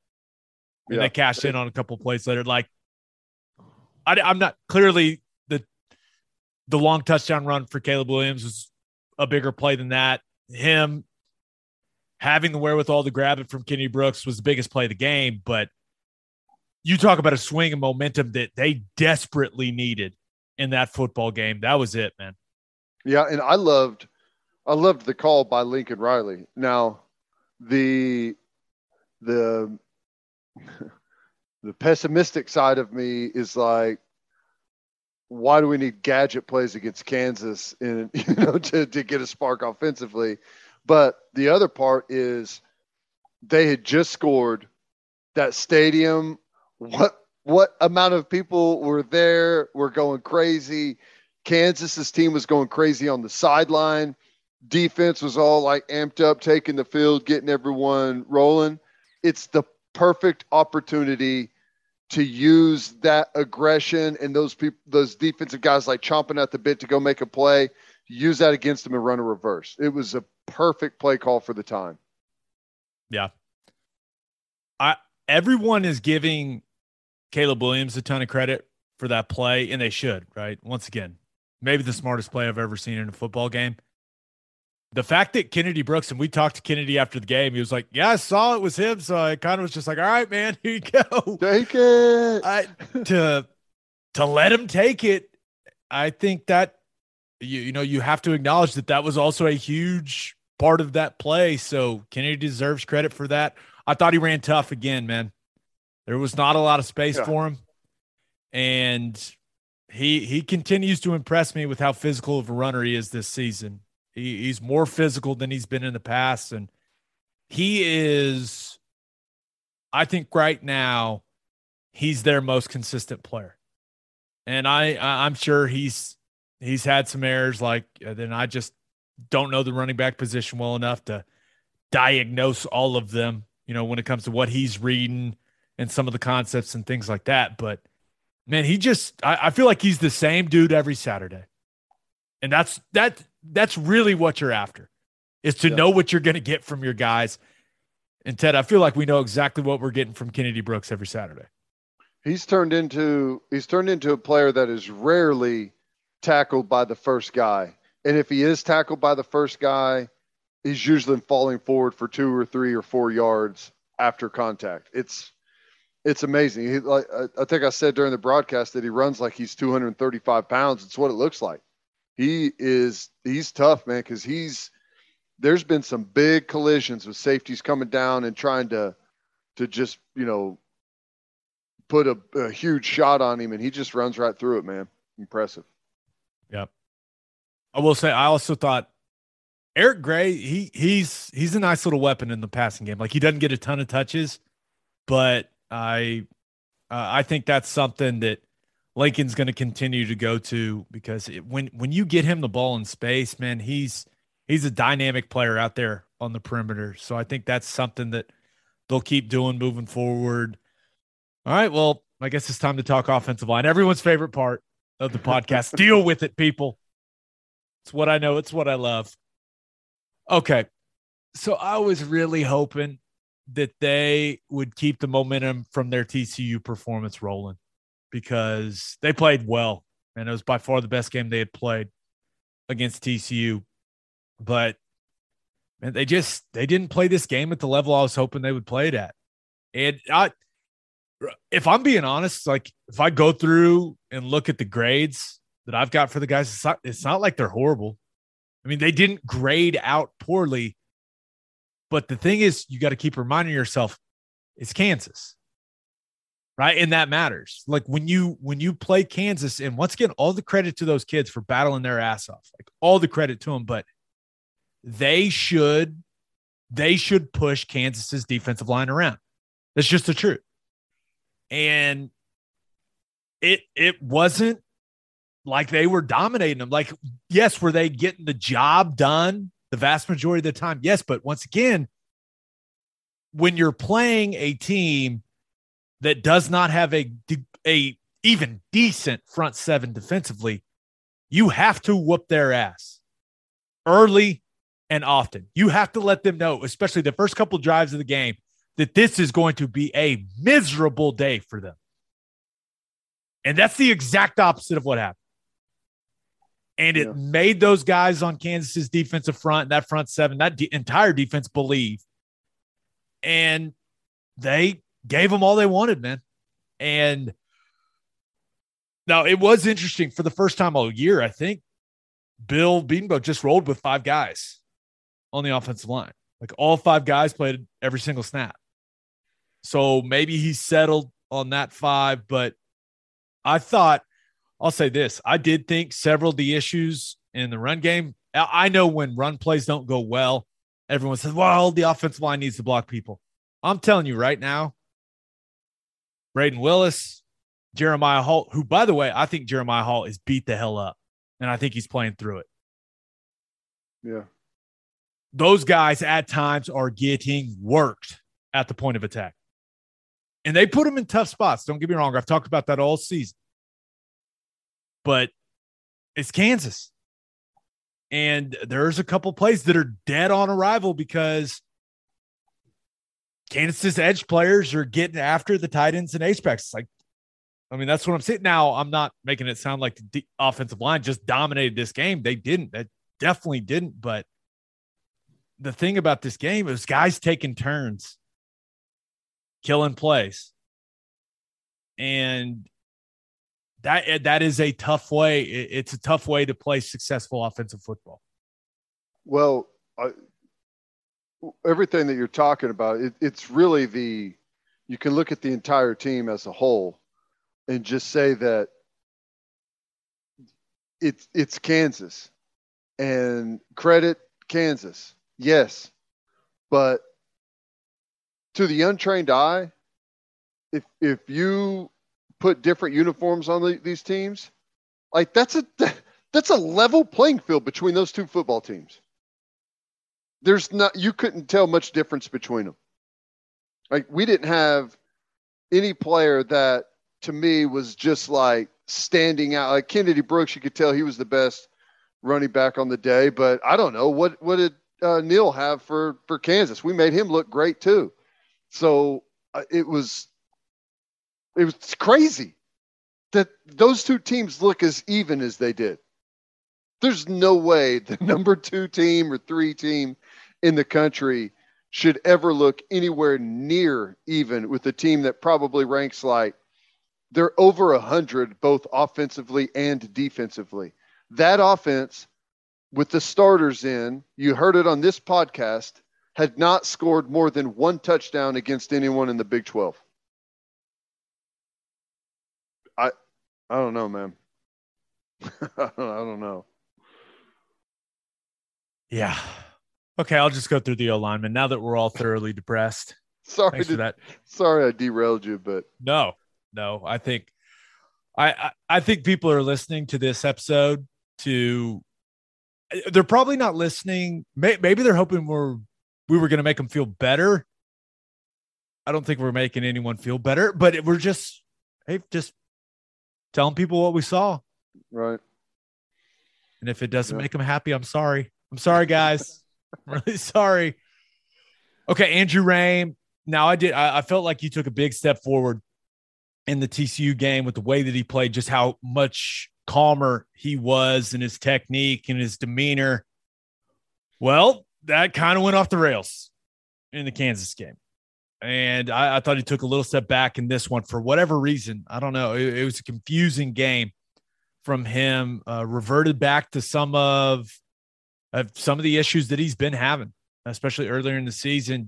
And they cashed in on a couple plays later. Like, I'm not – clearly the long touchdown run for Caleb Williams was a bigger play than that. Him having the wherewithal to grab it from Kennedy Brooks was the biggest play of the game, but you talk about a swing of momentum that they desperately needed in that football game. That was it, man. Yeah, and I loved the call by Lincoln Riley. Now, the pessimistic side of me is like, why do we need gadget plays against Kansas in, to get a spark offensively? But the other part is they had just scored. That stadium, what amount of people were there, were going crazy. Kansas's team was going crazy on the sideline. Defense was all like amped up, taking the field, getting everyone rolling. It's the perfect opportunity to use that aggression and those people, those defensive guys like chomping at the bit to go make a play, use that against them and run a reverse. It was a perfect play call for the time. Yeah. Everyone is giving Caleb Williams a ton of credit for that play, and they should, right? Once again, maybe the smartest play I've ever seen in a football game. The fact that Kennedy Brooks, and we talked to Kennedy after the game, he was like, yeah, I saw it was him, so I kind of was just like, all right, man, here you go. Take it. To let him take it, I think that, you know, you have to acknowledge that was also a huge part of that play, so Kennedy deserves credit for that. I thought he ran tough again, man. There was not a lot of space for him. And he continues to impress me with how physical of a runner he is this season. He's more physical than he's been in the past. And he is, I think right now, he's their most consistent player. And I'm sure he's had some errors. Like, then I just don't know the running back position well enough to diagnose all of them, you know, when it comes to what he's reading and some of the concepts and things like that. But man, he just, I feel like he's the same dude every Saturday. And that's really what you're after, is to know what you're going to get from your guys. And Ted, I feel like we know exactly what we're getting from Kennedy Brooks every Saturday. He's turned into a player that is rarely tackled by the first guy. And if he is tackled by the first guy, he's usually falling forward for 2 or 3 or 4 yards after contact. It's amazing. He, like, I think I said during the broadcast that he runs like he's 235 pounds. It's what it looks like. He's tough, man, because there's been some big collisions with safeties coming down and trying to just, you know, put a huge shot on him, and he just runs right through it, man. Impressive. Yep. I will say, I also thought Eric Gray, he's a nice little weapon in the passing game. Like, he doesn't get a ton of touches, but I think that's something that Lincoln's going to continue to go to, because when you get him the ball in space, man, he's a dynamic player out there on the perimeter. So I think that's something that they'll keep doing moving forward. All right, well, I guess it's time to talk offensive line. Everyone's favorite part of the podcast. Deal with it, people. It's what I know. It's what I love. Okay, so I was really hoping that they would keep the momentum from their TCU performance rolling, because they played well, and it was by far the best game they had played against TCU. But man, they didn't play this game at the level I was hoping they would play it at. And if I'm being honest, like if I go through and look at the grades that I've got for the guys, it's not like they're horrible. I mean, they didn't grade out poorly, but the thing is, you got to keep reminding yourself, it's Kansas, right? And that matters. Like when you play Kansas, and once again, all the credit to those kids for battling their ass off, like all the credit to them, but they should push Kansas's defensive line around. That's just the truth. And it wasn't like they were dominating them. Like, yes, were they getting the job done the vast majority of the time? Yes. But once again, when you're playing a team that does not have a even decent front seven defensively, you have to whoop their ass early and often. You have to let them know, especially the first couple drives of the game, that this is going to be a miserable day for them. And that's the exact opposite of what happened. And it made those guys on Kansas's defensive front, that front seven, that entire defense believe. And they gave them all they wanted, man. And now it was interesting. For the first time all year, I think Bill Beatonbow just rolled with five guys on the offensive line. Like all five guys played every single snap. So maybe he settled on that five, but I'll say this. I did think several of the issues in the run game. I know when run plays don't go well, everyone says, well, the offensive line needs to block people. I'm telling you right now, Braden Willis, Jeremiah Hall, who, by the way, I think Jeremiah Hall is beat the hell up, and I think he's playing through it. Yeah. Those guys at times are getting worked at the point of attack. And they put them in tough spots. Don't get me wrong. I've talked about that all season. But it's Kansas. And there's a couple plays that are dead on arrival because Kansas edge players are getting after the tight ends and H-backs. Like, I mean, that's what I'm saying. Now, I'm not making it sound like the offensive line just dominated this game. They didn't. They definitely didn't. But the thing about this game is guys taking turns, killing plays. And that is a tough way. It's a tough way to play successful offensive football. Well, everything that you're talking about, it's really you can look at the entire team as a whole and just say that it's Kansas, and credit Kansas. Yes. But to the untrained eye, if you put different uniforms on these teams, like that's a level playing field between those two football teams. You couldn't tell much difference between them. Like, we didn't have any player that to me was just like standing out. Like Kennedy Brooks, you could tell he was the best running back on the day, but I don't know what did Neil have for Kansas. We made him look great too. So it was crazy that those two teams look as even as they did. There's no way the number 2 team or 3 team in the country should ever look anywhere near even with a team that probably ranks like they're over 100, both offensively and defensively. That offense with the starters in, you heard it on this podcast, had not scored more than 1 touchdown against anyone in the Big 12. I don't know, man. I don't know. Yeah. Okay, I'll just go through the O-lineman now that we're all thoroughly depressed. Sorry I derailed you, but no. I think people are listening to this episode to – they're probably not listening. Maybe they're hoping we were going to make them feel better. I don't think we're making anyone feel better, but we're just – hey, just – telling people what we saw. Right. And if it doesn't make them happy, I'm sorry. I'm sorry, guys. I'm really sorry. Okay, Andrew Rame. Now, I felt like you took a big step forward in the TCU game with the way that he played, just how much calmer he was in his technique and his demeanor. Well, that kind of went off the rails in the Kansas game. And I thought he took a little step back in this one for whatever reason. I don't know. It was a confusing game from him, reverted back to some of the issues that he's been having, especially earlier in the season.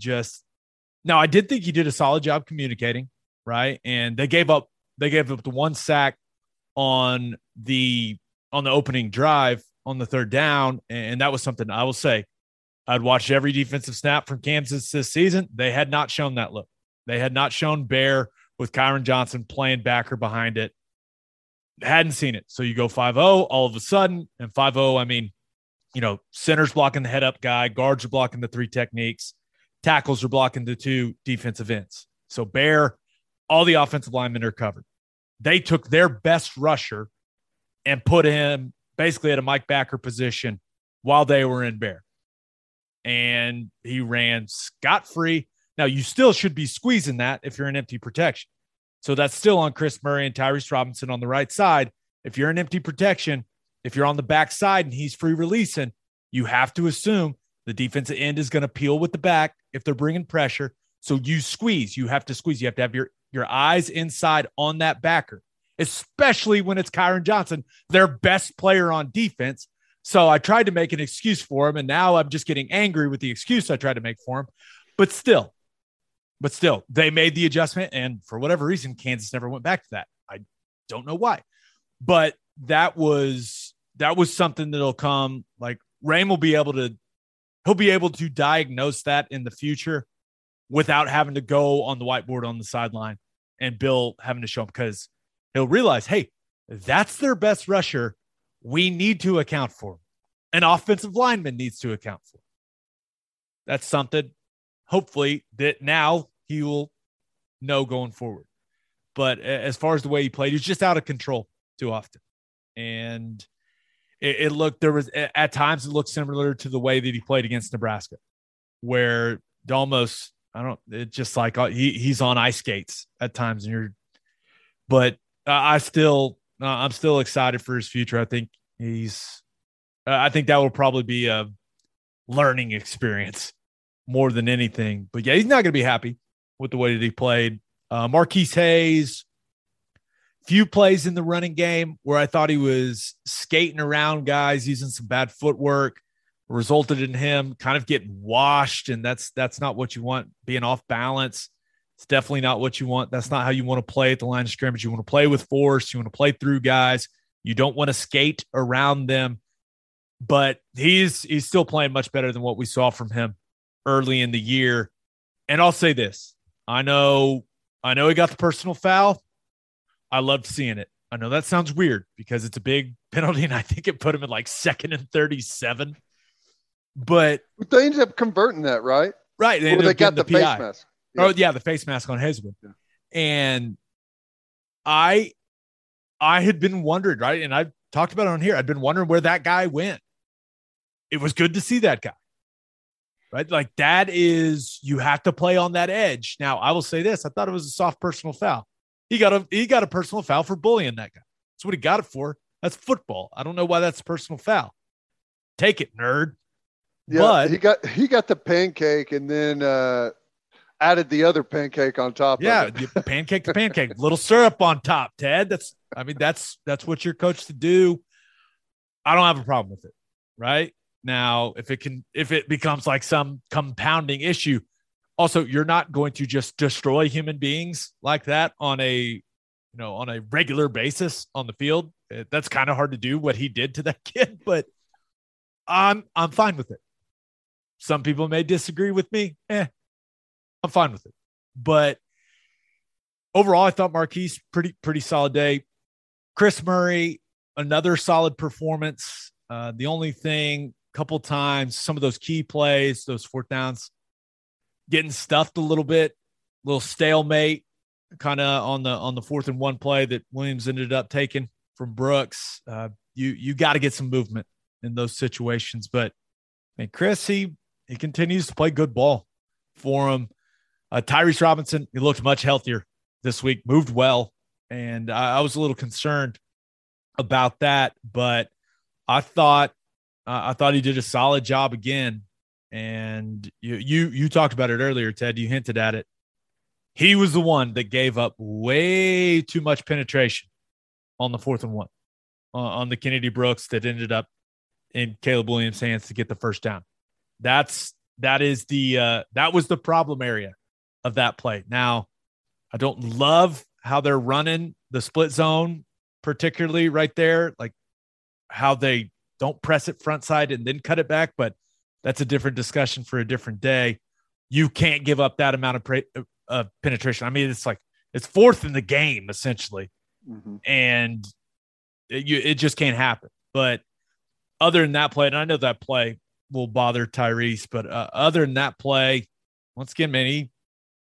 Now I did think he did a solid job communicating, right? And they gave up the one sack on the opening drive on the third down. And that was something I will say. I'd watched every defensive snap from Kansas this season. They had not shown that look. They had not shown Bear with Kyron Johnson playing backer behind it. Hadn't seen it. So you go 5-0 all of a sudden. And 5-0, I mean, you know, centers blocking the head up guy, guards are blocking the three techniques, tackles are blocking the two defensive ends. So Bear, all the offensive linemen are covered. They took their best rusher and put him basically at a Mike backer position while they were in Bear. And he ran scot-free. Now, you still should be squeezing that if you're in empty protection. So that's still on Chris Murray and Tyrese Robinson on the right side. If you're in empty protection, if you're on the back side and he's free releasing, you have to assume the defensive end is going to peel with the back if they're bringing pressure. So you squeeze. You have to squeeze. You have to have your eyes inside on that backer, especially when it's Kyron Johnson, their best player on defense. So I tried to make an excuse for him, and now I'm just getting angry with the excuse I tried to make for him. But still, they made the adjustment, and for whatever reason, Kansas never went back to that. I don't know why, but that was something that'll come. Like Rahm will be able to, he'll be able to diagnose that in the future without having to go on the whiteboard on the sideline and Bill having to show him, because he'll realize, hey, that's their best rusher. We need to account for him. An offensive lineman needs to account for him. That's something, hopefully, that now he will know going forward. But as far as the way he played, he was just out of control too often. And it looked, there was, at times, it looked similar to the way that he played against Nebraska, where almost, it's just like he's on ice skates at times. I'm still excited for his future. I think I think that will probably be a learning experience more than anything. But yeah, he's not going to be happy with the way that he played. Marquise Hayes, few plays in the running game where I thought he was skating around guys, using some bad footwork, resulted in him kind of getting washed. And that's not what you want, being off balance. It's definitely not what you want. That's not how you want to play at the line of scrimmage. You want to play with force. You want to play through guys. You don't want to skate around them. But he's still playing much better than what we saw from him early in the year. And I'll say this. I know he got the personal foul. I loved seeing it. I know that sounds weird because it's a big penalty, and I think it put him at like second and 37. But they ended up converting that, right? Right. They got the face mask. Oh, yeah, the face mask on Hazelwood. Yeah. And I had been wondering, right? And I've talked about it on here. I'd been wondering where that guy went. It was good to see that guy, right? Like that is, you have to play on that edge. Now, I will say this. I thought it was a soft personal foul. He got a personal foul for bullying that guy. That's what he got it for. That's football. I don't know why that's a personal foul. Take it, nerd. Yeah, but he got the pancake and then, added the other pancake on top. Yeah, of it. Pancake to pancake, little syrup on top, Ted. That's what you're coached to do. I don't have a problem with it right now. If it becomes like some compounding issue. Also, you're not going to just destroy human beings like that on a regular basis on the field. That's kind of hard to do what he did to that kid, but I'm fine with it. Some people may disagree with me. I'm fine with it. But overall, I thought Marquise, pretty solid day. Chris Murray, another solid performance. The only thing, a couple times, some of those key plays, those fourth downs, getting stuffed a little bit, a little stalemate, kind of on the fourth and one play that Williams ended up taking from Brooks. You got to get some movement in those situations. But man, Chris, he continues to play good ball for him. Tyrese Robinson, he looked much healthier this week, moved well, and I was a little concerned about that, but I thought he did a solid job again, And you talked about it earlier, Ted. You hinted at it. He was the one that gave up way too much penetration on the 4th and 1 on the Kennedy Brooks that ended up in Caleb Williams' hands to get the first down. That was the problem area of that play. Now, I don't love how they're running the split zone, particularly right there, like how they don't press it front side and then cut it back. But that's a different discussion for a different day. You can't give up that amount of penetration. I mean, it's fourth in the game essentially. Mm-hmm. And it just can't happen. But other than that play, and I know that play will bother Tyrese, but other than that play, once again, man, he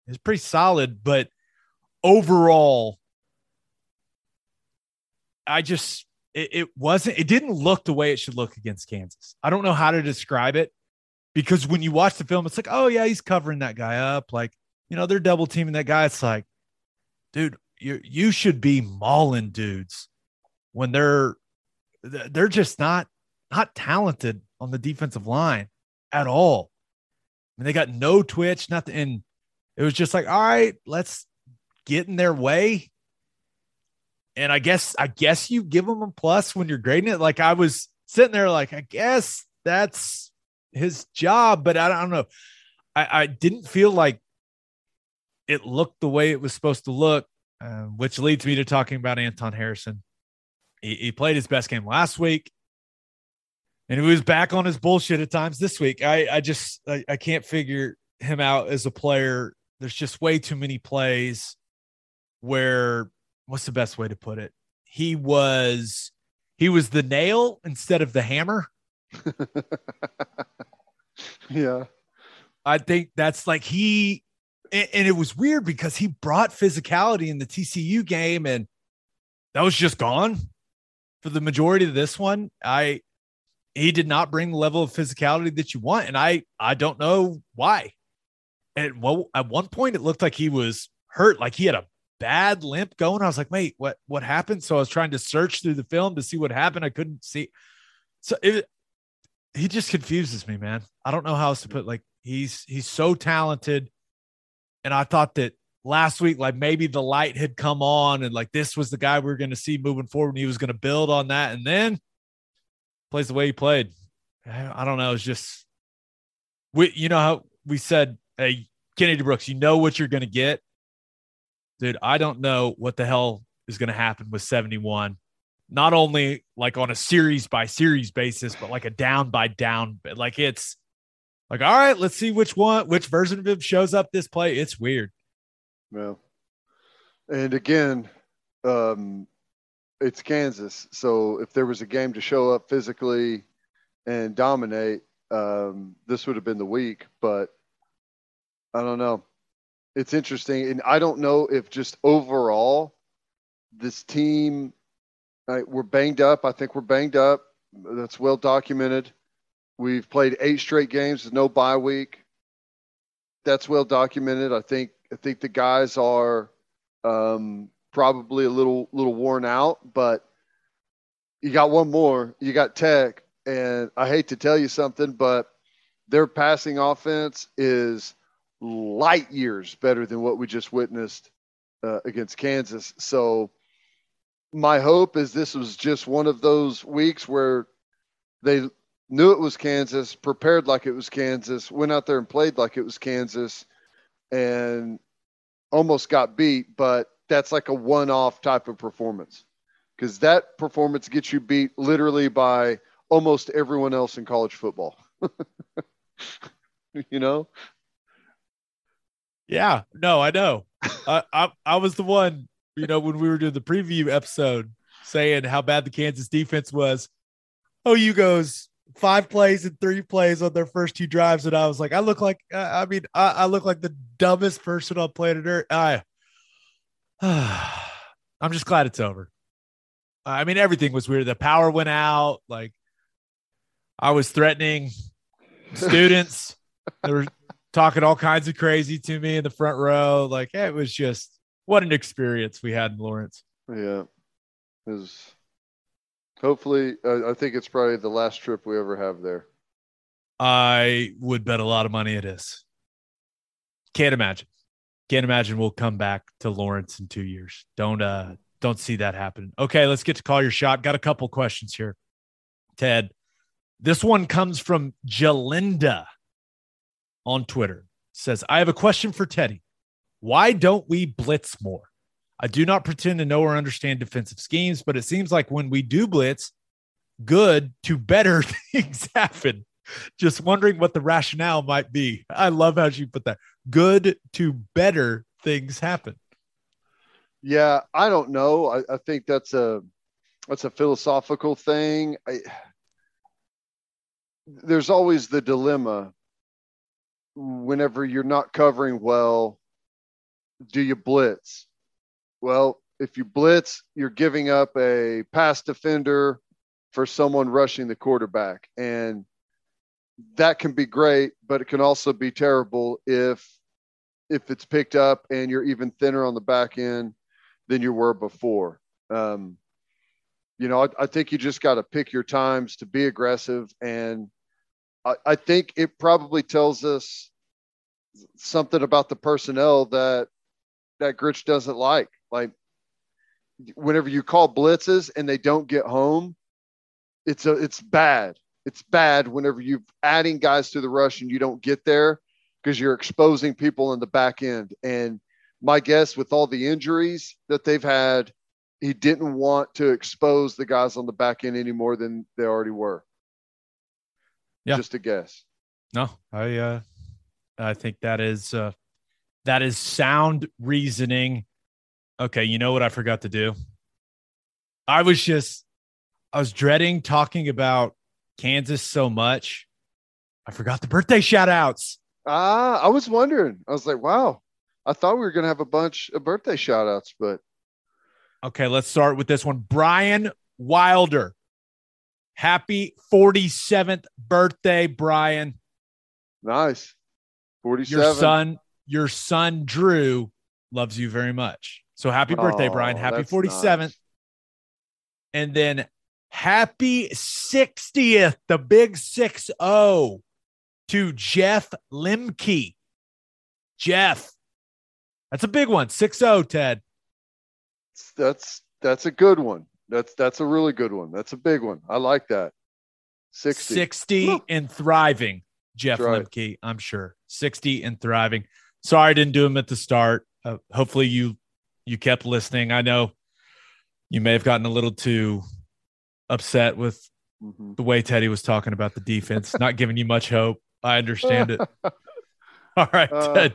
is pretty solid, but overall, it didn't look the way it should look against Kansas. I don't know how to describe it, because when you watch the film, it's like, oh yeah, he's covering that guy up. Like, you know, they're double teaming that guy. It's like, dude, you should be mauling dudes when they're just not talented on the defensive line at all. I mean, they got no twitch, nothing. And it was just like, all right, let's get in their way. And I guess you give them a plus when you're grading it. Like, I was sitting there like, I guess that's his job, but I don't know. I didn't feel like it looked the way it was supposed to look, which leads me to talking about Anton Harrison. He played his best game last week, and he was back on his bullshit at times this week. I just can't figure him out as a player. There's just way too many plays where, what's the best way to put it? He was the nail instead of the hammer. Yeah. I think that's like and it was weird because he brought physicality in the TCU game, and that was just gone for the majority of this one. He did not bring the level of physicality that you want. And I don't know why. And well, at one point it looked like he was hurt. Like he had a bad limp going. I was like, wait, what happened? So I was trying to search through the film to see what happened. I couldn't see. So he just confuses me, man. I don't know how else to put it. Like he's so talented. And I thought that last week, like maybe the light had come on and like, this was the guy we were going to see moving forward, and he was going to build on that. And then plays the way he played. I don't know. It's just, you know how we said, hey, Kennedy Brooks, you know what you're going to get. Dude, I don't know what the hell is going to happen with 71, not only like on a series by series basis, but like a down by down. Like it's like, all right, let's see which version of him shows up this play. It's weird. Well, and again, it's Kansas. So if there was a game to show up physically and dominate, this would have been the week, but I don't know. It's interesting, and I don't know if just overall this team, we're banged up. I think we're banged up. That's well documented. We've played 8 straight games with no bye week. That's well documented. I think the guys are probably a little worn out, but you got one more. You got Tech, and I hate to tell you something, but their passing offense is light years better than what we just witnessed against Kansas. So my hope is this was just one of those weeks where they knew it was Kansas, prepared like it was Kansas, went out there and played like it was Kansas, and almost got beat. But that's like a one-off type of performance, because that performance gets you beat literally by almost everyone else in college football. You know? Yeah, no, I know. I was the one, you know, when we were doing the preview episode saying how bad the Kansas defense was. OU goes 5 plays and 3 plays on their first 2 drives. And I was like, I look like the dumbest person on planet Earth. I'm just glad it's over. I mean, everything was weird. The power went out. Like, I was threatening students. There were talking all kinds of crazy to me in the front row. Like, it was just, what an experience we had in Lawrence. Yeah. It was, hopefully, I think it's probably the last trip we ever have there. I would bet a lot of money it is. Can't imagine. Can't imagine we'll come back to Lawrence in 2 years. Don't see that happen. Okay, let's get to call your shot. Got a couple questions here, Ted. This one comes from Jalinda on Twitter. Says, I have a question for Teddy. Why don't we blitz more? I do not pretend to know or understand defensive schemes, but it seems like when we do blitz, good to better things happen. Just wondering what the rationale might be. I love how you put that. Good to better things happen. Yeah, I don't know. I think that's a philosophical thing. There's always the dilemma. Whenever you're not covering well, do you blitz? Well, if you blitz, you're giving up a pass defender for someone rushing the quarterback. And that can be great, but it can also be terrible if it's picked up and you're even thinner on the back end than you were before. I think you just got to pick your times to be aggressive. And I think it probably tells us something about the personnel that Gritch doesn't like. Like whenever you call blitzes and they don't get home, it's bad. It's bad whenever you're adding guys to the rush and you don't get there because you're exposing people in the back end. And my guess with all the injuries that they've had, he didn't want to expose the guys on the back end any more than they already were. Yeah. Just a guess. No, I think that is sound reasoning. Okay. You know what I forgot to do? I was dreading talking about Kansas so much. I forgot the birthday shout outs. I was wondering. I was like, wow, I thought we were going to have a bunch of birthday shout outs, but. Okay. Let's start with this one. Brian Wilder. Happy 47th birthday, Brian. Nice. 47. Your son, Drew, loves you very much. So happy birthday, Brian. Happy 47th. Nice. And then happy 60th, the big 60, to Jeff Lemke. Jeff, that's a big one. 60, Ted. That's a good one. That's a really good one. That's a big one. I like that. 60. 60 and thriving, Jeff Lemke, I'm sure. 60 and thriving. Sorry I didn't do him at the start. Hopefully you kept listening. I know you may have gotten a little too upset with the way Teddy was talking about the defense, not giving you much hope. I understand it. All right, Ted.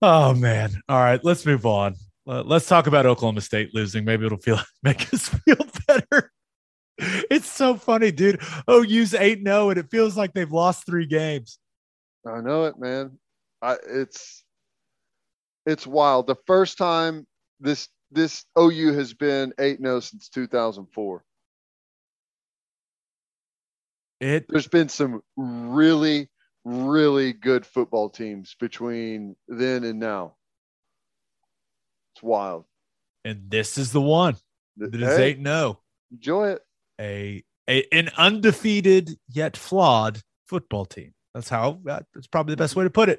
Oh, man. All right, let's move on. Let's talk about Oklahoma State losing. Maybe it'll make us feel better. It's so funny, dude. OU's 8-0, and it feels like they've lost 3 games. I know it, man. It's wild. The first time this OU has been 8-0 since 2004. There's been some really, really good football teams between then and now. It's wild. And this is the one that is 8-0. Enjoy it. An undefeated yet flawed football team. That's probably the best way to put it.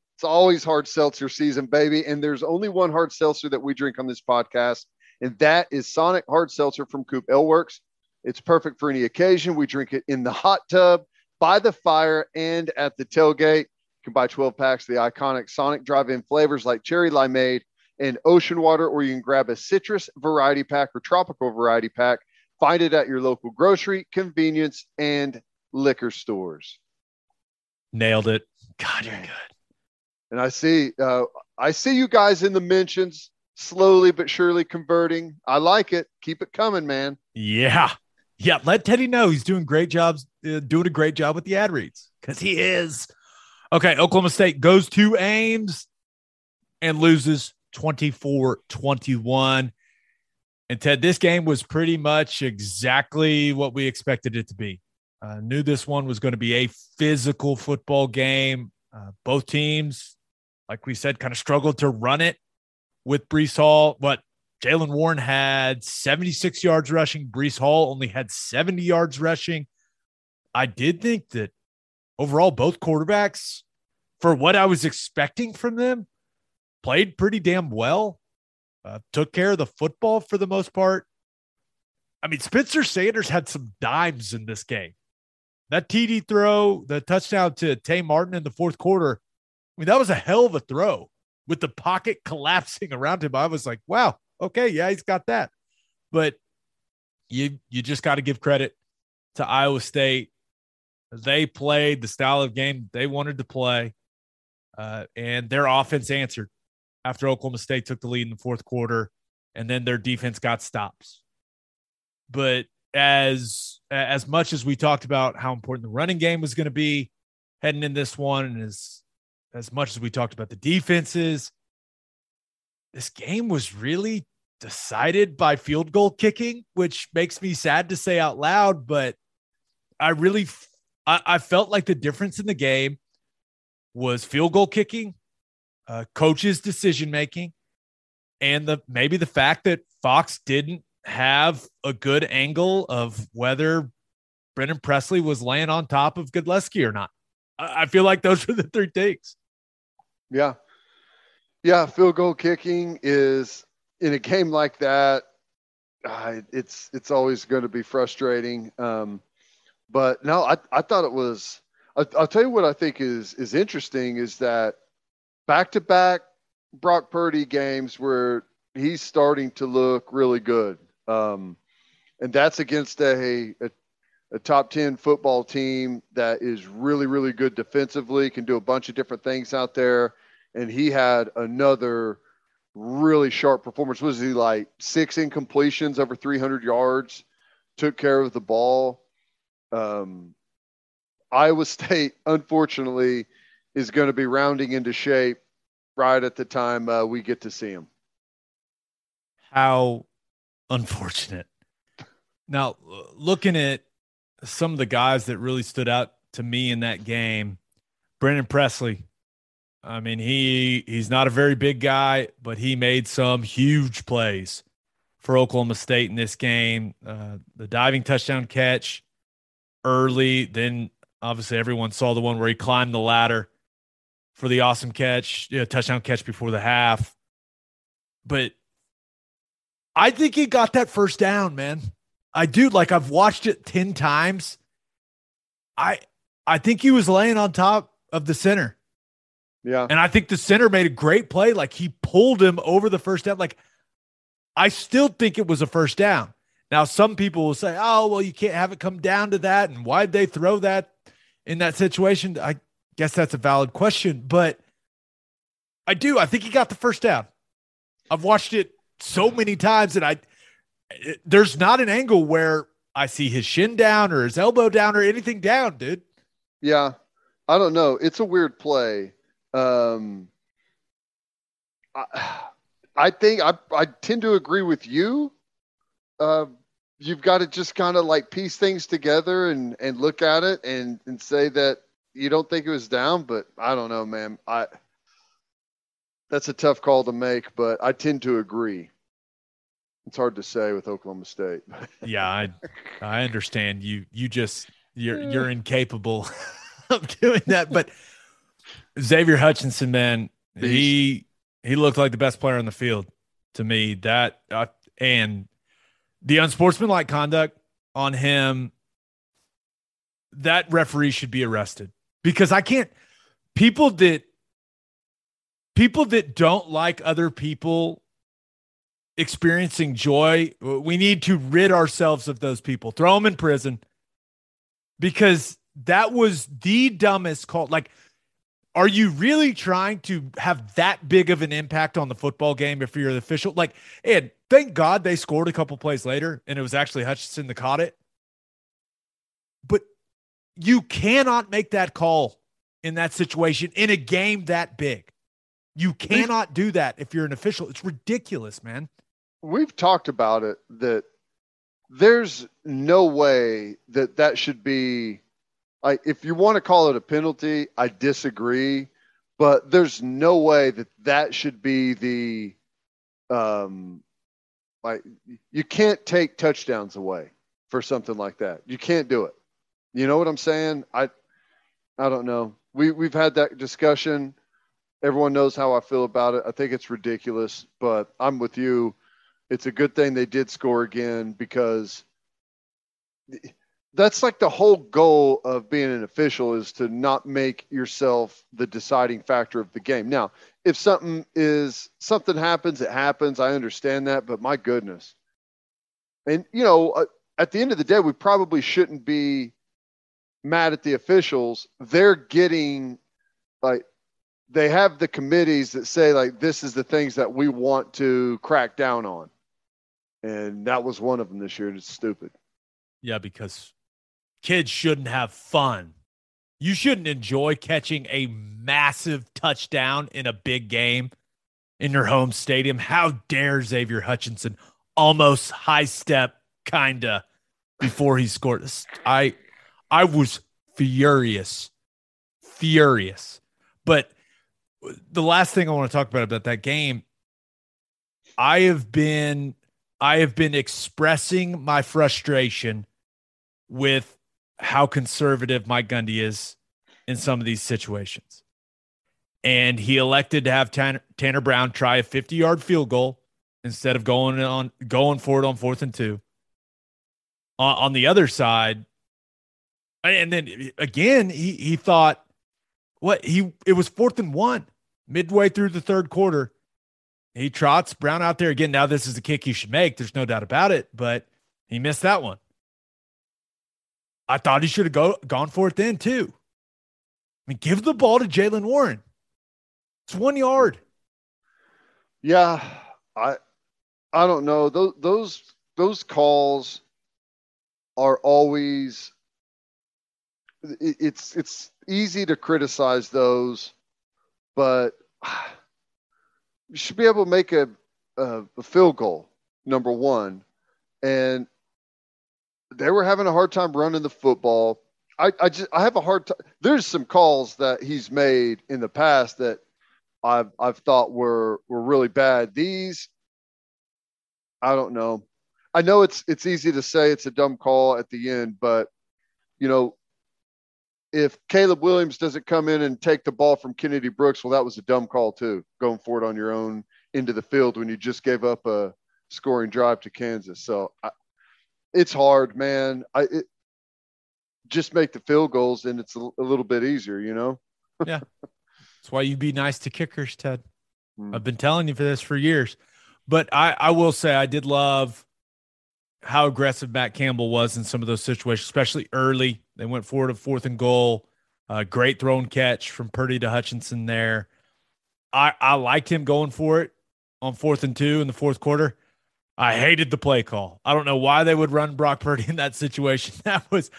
It's always hard seltzer season, baby. And there's only one hard seltzer that we drink on this podcast, and that is Sonic Hard Seltzer from Coop Ale Works. It's perfect for any occasion. We drink it in the hot tub, by the fire, and at the tailgate. You can buy 12 packs of the iconic Sonic drive-in flavors like cherry limeade in ocean water, or you can grab a citrus variety pack or tropical variety pack. Find it at your local grocery, convenience, and liquor stores. Nailed it. God, you're good. And I see you guys in the mentions, slowly but surely converting. I like it. Keep it coming, man. Yeah. Yeah. Let Teddy know he's doing great jobs, doing a great job with the ad reads, because he is. Okay. Oklahoma State goes to Ames and loses 24-21. And Ted, this game was pretty much exactly what we expected it to be. I knew this one was going to be a physical football game. Both teams, like we said, kind of struggled to run it with Breece Hall. But Jaylen Warren had 76 yards rushing. Breece Hall only had 70 yards rushing. I did think that overall both quarterbacks, for what I was expecting from them, played pretty damn well, took care of the football for the most part. I mean, Spencer Sanders had some dimes in this game. That TD throw, the touchdown to Tay Martin in the fourth quarter, I mean, that was a hell of a throw with the pocket collapsing around him. I was like, wow, okay, yeah, he's got that. But you just got to give credit to Iowa State. They played the style of game they wanted to play, and their offense answered after Oklahoma State took the lead in the fourth quarter, and then their defense got stops. But as much as we talked about how important the running game was going to be heading in this one, and as much as we talked about the defenses, this game was really decided by field goal kicking, which makes me sad to say out loud, but I felt like the difference in the game was field goal kicking, coaches' decision-making, and maybe the fact that Fox didn't have a good angle of whether Brendan Presley was laying on top of Godleski or not. I feel like those were the three takes. Yeah. Yeah. Field goal kicking is, in a game like that, it's always going to be frustrating. But no, I thought it was, I'll tell you what I think is interesting is that back-to-back Brock Purdy games where he's starting to look really good. And that's against a top 10 football team that is really, really good defensively, can do a bunch of different things out there. And he had another really sharp performance. Was he like 6 incompletions over 300 yards, took care of the ball. Iowa State, unfortunately, is going to be rounding into shape right at the time we get to see him. How unfortunate. Now, looking at some of the guys that really stood out to me in that game, Brendan Presley. I mean, he's not a very big guy, but he made some huge plays for Oklahoma State in this game. The diving touchdown catch early, then obviously everyone saw the one where he climbed the ladder for the awesome catch, touchdown catch before the half. But I think he got that first down, man. I do. Like, I've watched it 10 times. I think he was laying on top of the center. Yeah. And I think the center made a great play. Like, he pulled him over the first down. Like, I still think it was a first down. Now, some people will say, oh, well, you can't have it come down to that. And why'd they throw that in that situation? I guess that's a valid question, but I do. I think he got the first down. I've watched it so many times that there's not an angle where I see his shin down or his elbow down or anything down, dude. Yeah. I don't know. It's a weird play. I think I tend to agree with you. You've got to just kind of like piece things together and look at it and say that you don't think it was down, but I don't know, man. That's a tough call to make, but I tend to agree. It's hard to say with Oklahoma State. Yeah, I understand you just you're incapable of doing that. But Xavier Hutchinson, man, he looked like the best player on the field to me. That and the unsportsmanlike conduct on him, that referee should be arrested, because people that people that don't like other people experiencing joy, we need to rid ourselves of those people. Throw them in prison, because that was the dumbest call. Like, are you really trying to have that big of an impact on the football game if you're the official? Like, and thank God they scored a couple plays later, and it was actually Hutchinson that caught it. But you cannot make that call in that situation in a game that big. You cannot do that if you're an official. It's ridiculous, man. We've talked about it, that there's no way that that should be. If you want to call it a penalty, I disagree, but there's no way that that should be the, you can't take touchdowns away for something like that. You can't do it. You know what I'm saying? I don't know. We've had that discussion. Everyone knows how I feel about it. I think it's ridiculous, but I'm with you. It's a good thing they did score again, because that's like the whole goal of being an official is to not make yourself the deciding factor of the game. Now, if something happens, it happens. I understand that, but my goodness. And, you know, at the end of the day, we probably shouldn't be mad at the officials. They're getting, like, they have the committees that say, like, this is the things that we want to crack down on. And that was one of them this year, and it's stupid. Yeah, because kids shouldn't have fun. You shouldn't enjoy catching a massive touchdown in a big game in your home stadium. How dare Xavier Hutchinson almost high step kinda before he scored. I was furious. But the last thing I want to talk about that game, I have been expressing my frustration with how conservative Mike Gundy is in some of these situations. And he elected to have Tanner Brown try a 50-yard field goal instead of going for it on 4th and 2. On the other side, and then again, he thought, it was 4th and 1 midway through the third quarter. He trots Brown out there again. Now this is a kick you should make. There's no doubt about it, but he missed that one. I thought he should have gone for it then too. I mean, give the ball to Jaylen Warren. It's 1 yard. Yeah, I don't know. Those calls are always. It's easy to criticize those, but you should be able to make a field goal, number one. And they were having a hard time running the football. I have a hard time. There's some calls that he's made in the past that I've thought were really bad. These, I don't know. I know it's easy to say it's a dumb call at the end, but you know, if Caleb Williams doesn't come in and take the ball from Kennedy Brooks, well, that was a dumb call too, going for it on your own into the field when you just gave up a scoring drive to Kansas. So it's hard, man. Just make the field goals and it's a little bit easier, you know? Yeah. That's why you be nice to kickers, Ted. I've been telling you for this for years, but I will say I did love how aggressive Matt Campbell was in some of those situations, especially early. They went forward to 4th and goal. Great thrown catch from Purdy to Hutchinson there. I liked him going for it on 4th and 2 in the fourth quarter. I hated the play call. I don't know why they would run Brock Purdy in that situation. That was,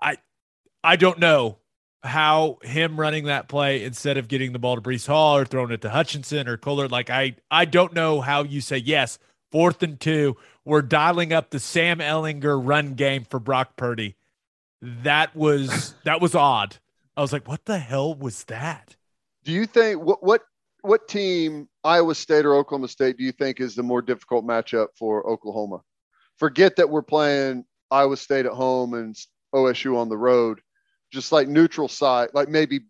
I don't know how him running that play instead of getting the ball to Breece Hall or throwing it to Hutchinson or Kohler. Like I don't know how you say yes. 4th and 2, we're dialing up the Sam Ehlinger run game for Brock Purdy. That was odd. I was like, what the hell was that? Do you think what team, Iowa State or Oklahoma State, do you think is the more difficult matchup for Oklahoma? Forget that we're playing Iowa State at home and OSU on the road, just like neutral site, like maybe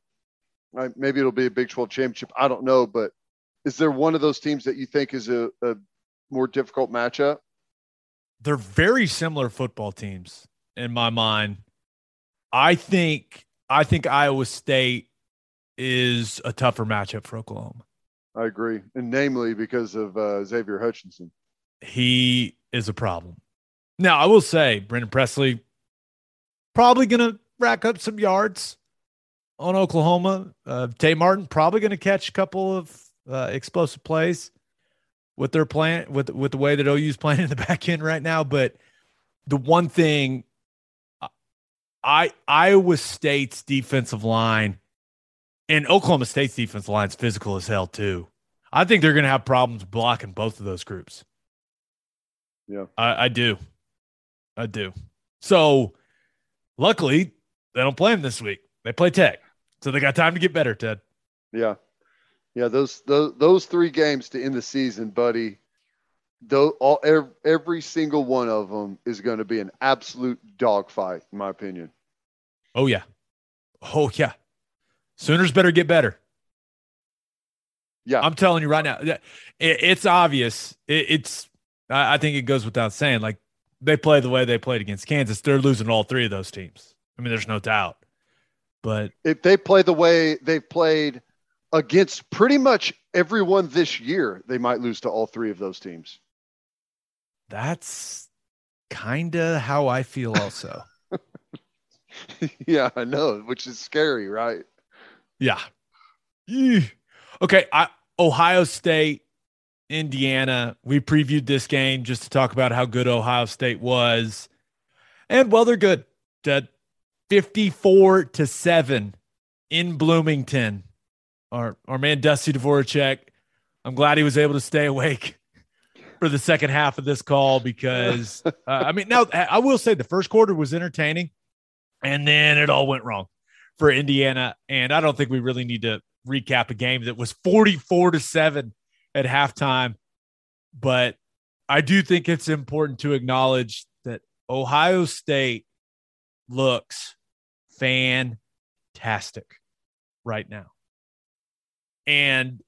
it'll be a Big 12 championship. I don't know, but is there one of those teams that you think is a more difficult matchup? They're very similar football teams in my mind. I think Iowa State is a tougher matchup for Oklahoma. I agree. And namely because of Xavier Hutchinson. He is a problem. Now, I will say Brandon Presley probably going to rack up some yards on Oklahoma. Tay Martin probably going to catch a couple of explosive plays with their plan, with the way that OU's playing in the back end right now. But the one thing, Iowa State's defensive line and Oklahoma State's defensive line is physical as hell too. I think they're going to have problems blocking both of those groups. Yeah, I do. So luckily they don't play them this week. They play Tech. So they got time to get better, Ted. Yeah. Yeah. Those three games to end the season, buddy, every single one of them is going to be an absolute dogfight, in my opinion. Oh yeah. Oh yeah. Sooners better get better. Yeah. I'm telling you right now, it's obvious. I think it goes without saying, like they play the way they played against Kansas. They're losing all three of those teams. I mean, there's no doubt, but if they play the way they've played against pretty much everyone this year, they might lose to all three of those teams. That's kind of how I feel also. Yeah, I know, which is scary, right? Yeah. Okay. Ohio State, Indiana, we previewed this game just to talk about how good Ohio State was. And well, they're good. 54-7 in Bloomington. Our man Dusty Dvorak. I'm glad he was able to stay awake for the second half of this call because I mean, now I will say the first quarter was entertaining and then it all went wrong for Indiana. And I don't think we really need to recap a game that was 44-7 at halftime, but I do think it's important to acknowledge that Ohio State looks fantastic right now. And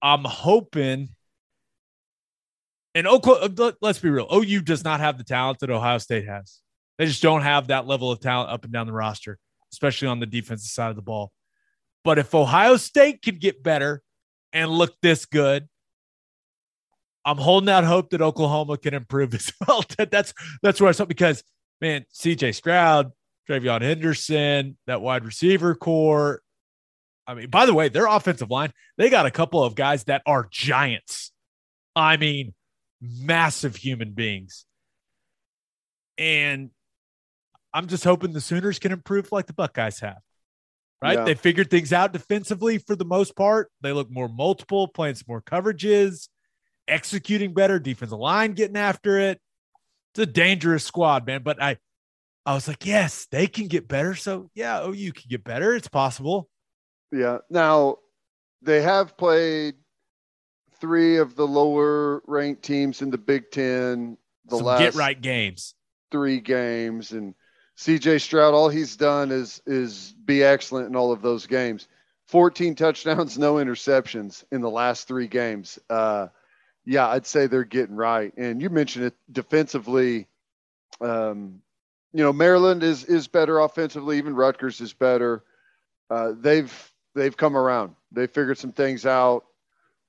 I'm hoping, and Oklahoma, let's be real, OU does not have the talent that Ohio State has. They just don't have that level of talent up and down the roster, especially on the defensive side of the ball. But if Ohio State could get better and look this good, I'm holding out hope that Oklahoma can improve as well. That's where I saw, because, man, CJ Stroud, Travion Henderson, that wide receiver core. I mean, by the way, their offensive line, they got a couple of guys that are giants. I mean, massive human beings. And I'm just hoping the Sooners can improve like the Buckeyes have. Right? Yeah. They figured things out defensively for the most part. They look more multiple, playing some more coverages, executing better, defensive line getting after it. It's a dangerous squad, man. But I was like, yes, they can get better. So, yeah, OU can get better. It's possible. Yeah. Now, they have played three of the lower-ranked teams in the Big Ten. Some last get-right games. Three games, and CJ Stroud, all he's done is be excellent in all of those games. 14 touchdowns, no interceptions in the last three games. Yeah, I'd say they're getting right. And you mentioned it defensively. You know, Maryland is better offensively. Even Rutgers is better. They've come around. They figured some things out,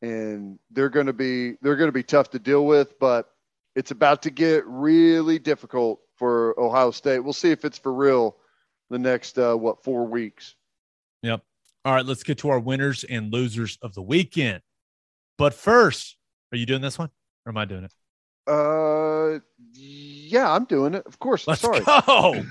and they're going to be tough to deal with. But it's about to get really difficult for Ohio State. We'll see if it's for real the next, 4 weeks. Yep. All right, let's get to our winners and losers of the weekend. But first, are you doing this one or am I doing it? Yeah, I'm doing it. Of course. Let's Sorry. Go.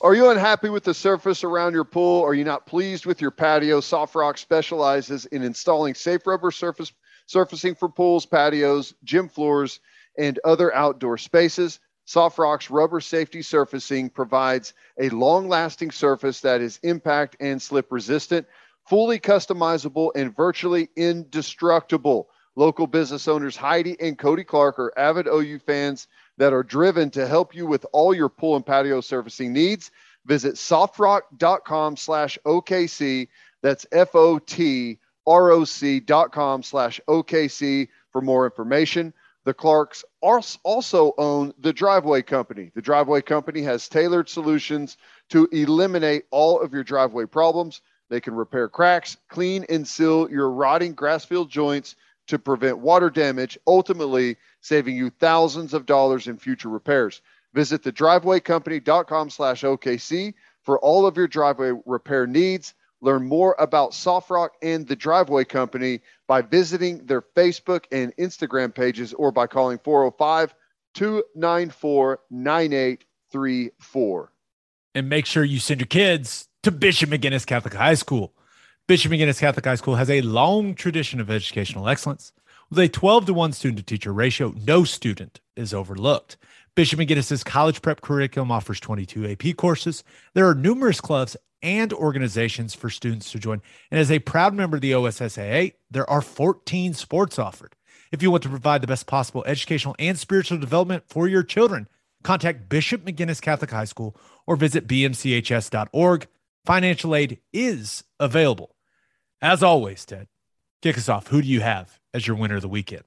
Are you unhappy with the surface around your pool? Are you not pleased with your patio? Soft Rock specializes in installing safe rubber surfacing for pools, patios, gym floors, and other outdoor spaces. Soft Rock's rubber safety surfacing provides a long-lasting surface that is impact and slip resistant, fully customizable, and virtually indestructible. Local business owners Heidi and Cody Clark are avid OU fans that are driven to help you with all your pool and patio surfacing needs. Visit softrock.com/OKC. That's FOTROC.com/OKC for more information. The Clarks also own The Driveway Company. The Driveway Company has tailored solutions to eliminate all of your driveway problems. They can repair cracks, clean and seal your rotting grass-filled joints to prevent water damage, ultimately saving you thousands of dollars in future repairs. Visit thedrivewaycompany.com/OKC for all of your driveway repair needs. Learn more about Softrock and The Driveway Company by visiting their Facebook and Instagram pages or by calling 405-294-9834. And make sure you send your kids to Bishop McGinnis Catholic High School. Bishop McGinnis Catholic High School has a long tradition of educational excellence with a 12-to-1 student-to-teacher ratio. No student is overlooked. Bishop McGinnis's college prep curriculum offers 22 AP courses. There are numerous clubs and organizations for students to join. And as a proud member of the OSSAA, there are 14 sports offered. If you want to provide the best possible educational and spiritual development for your children, contact Bishop McGinnis Catholic High School or visit bmchs.org. Financial aid is available. As always, Ted, kick us off. Who do you have as your winner of the weekend?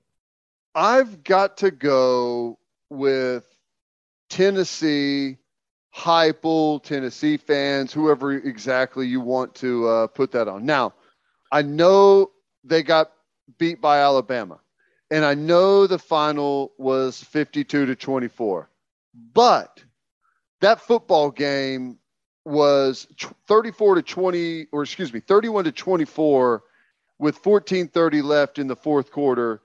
I've got to go with Tennessee, Heupel, Tennessee fans, whoever exactly you want to put that on. Now, I know they got beat by Alabama, and I know the final was 52-24, but that football game was 31-24 with 14:30 left in the fourth quarter.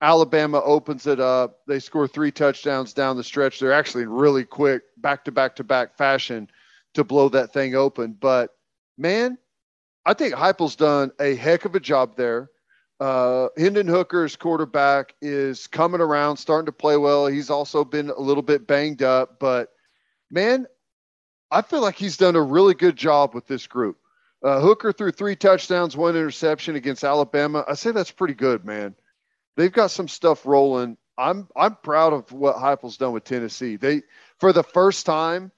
Alabama opens it up. They score three touchdowns down the stretch. They're actually in really quick back-to-back-to-back fashion to blow that thing open. But, man, I think Heupel's done a heck of a job there. Hendon Hooker's quarterback is coming around, starting to play well. He's also been a little bit banged up. But, man, I feel like he's done a really good job with this group. Hooker threw three touchdowns, one interception against Alabama. I say that's pretty good, man. They've got some stuff rolling. I'm proud of what Heupel's done with Tennessee. They, for the first time,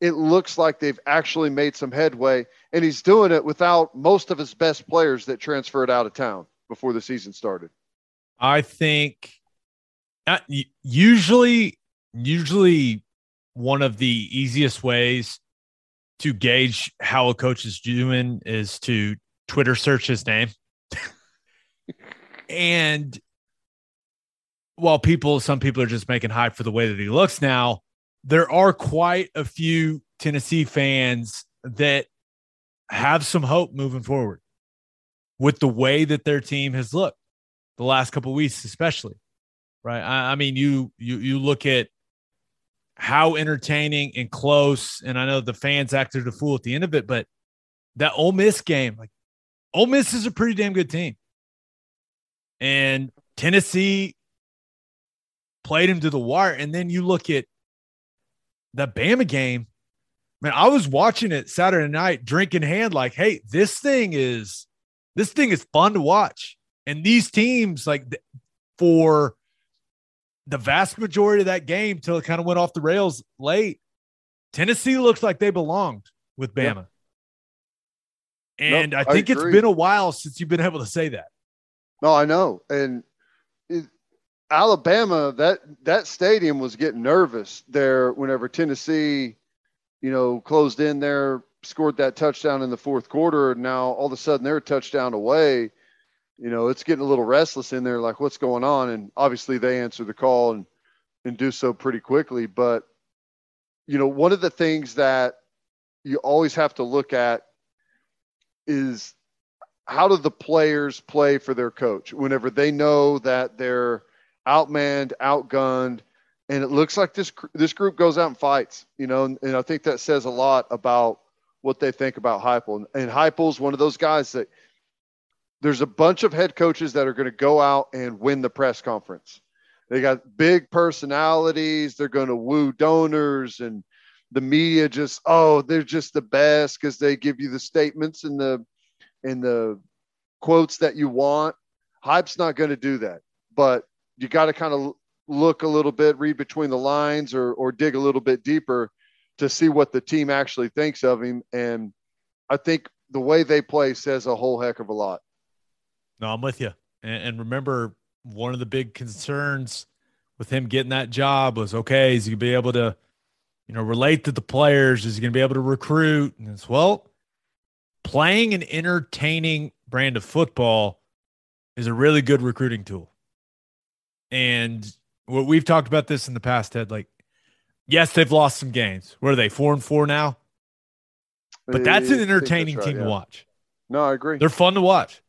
it looks like they've actually made some headway, and he's doing it without most of his best players that transferred out of town before the season started. I think usually one of the easiest ways to gauge how a coach is doing is to Twitter search his name. And while some people are just making hype for the way that he looks now, there are quite a few Tennessee fans that have some hope moving forward with the way that their team has looked the last couple of weeks, especially, right? I mean, you look at how entertaining and close, and I know the fans acted a fool at the end of it, but that Ole Miss game, like Ole Miss is a pretty damn good team. And Tennessee played him to the wire. And then you look at the Bama game. Man, I was watching it Saturday night, drink in hand, like, hey, this thing is fun to watch. And these teams, like, for the vast majority of that game till it kind of went off the rails late, Tennessee looks like they belonged with Bama. Yep. And nope, I think it's been a while since you've been able to say that. No, I know. And Alabama, that stadium was getting nervous there whenever Tennessee, closed in there, scored that touchdown in the fourth quarter. And now all of a sudden they're a touchdown away. It's getting a little restless in there, like, what's going on? And obviously they answer the call and do so pretty quickly. But, one of the things that you always have to look at is, how do the players play for their coach whenever they know that they're outmanned, outgunned, and it looks like this group goes out and fights, and I think that says a lot about what they think about Heupel. And Heupel's one of those guys that there's a bunch of head coaches that are going to go out and win the press conference. They got big personalities. They're going to woo donors, and the media just, they're just the best because they give you the statements and the quotes that you want. Hype's not going to do that, but you got to kind of look a little bit, read between the lines or dig a little bit deeper to see what the team actually thinks of him. And I think the way they play says a whole heck of a lot. No, I'm with you. And remember, one of the big concerns with him getting that job was, okay, is he going to be able to, relate to the players? Is he going to be able to recruit? And it's, well, playing an entertaining brand of football is a really good recruiting tool. And what we've talked about this in the past, Ted, like, yes, they've lost some games. What are they, 4-4 now? But that's an entertaining team to watch. No, I agree. They're fun to watch.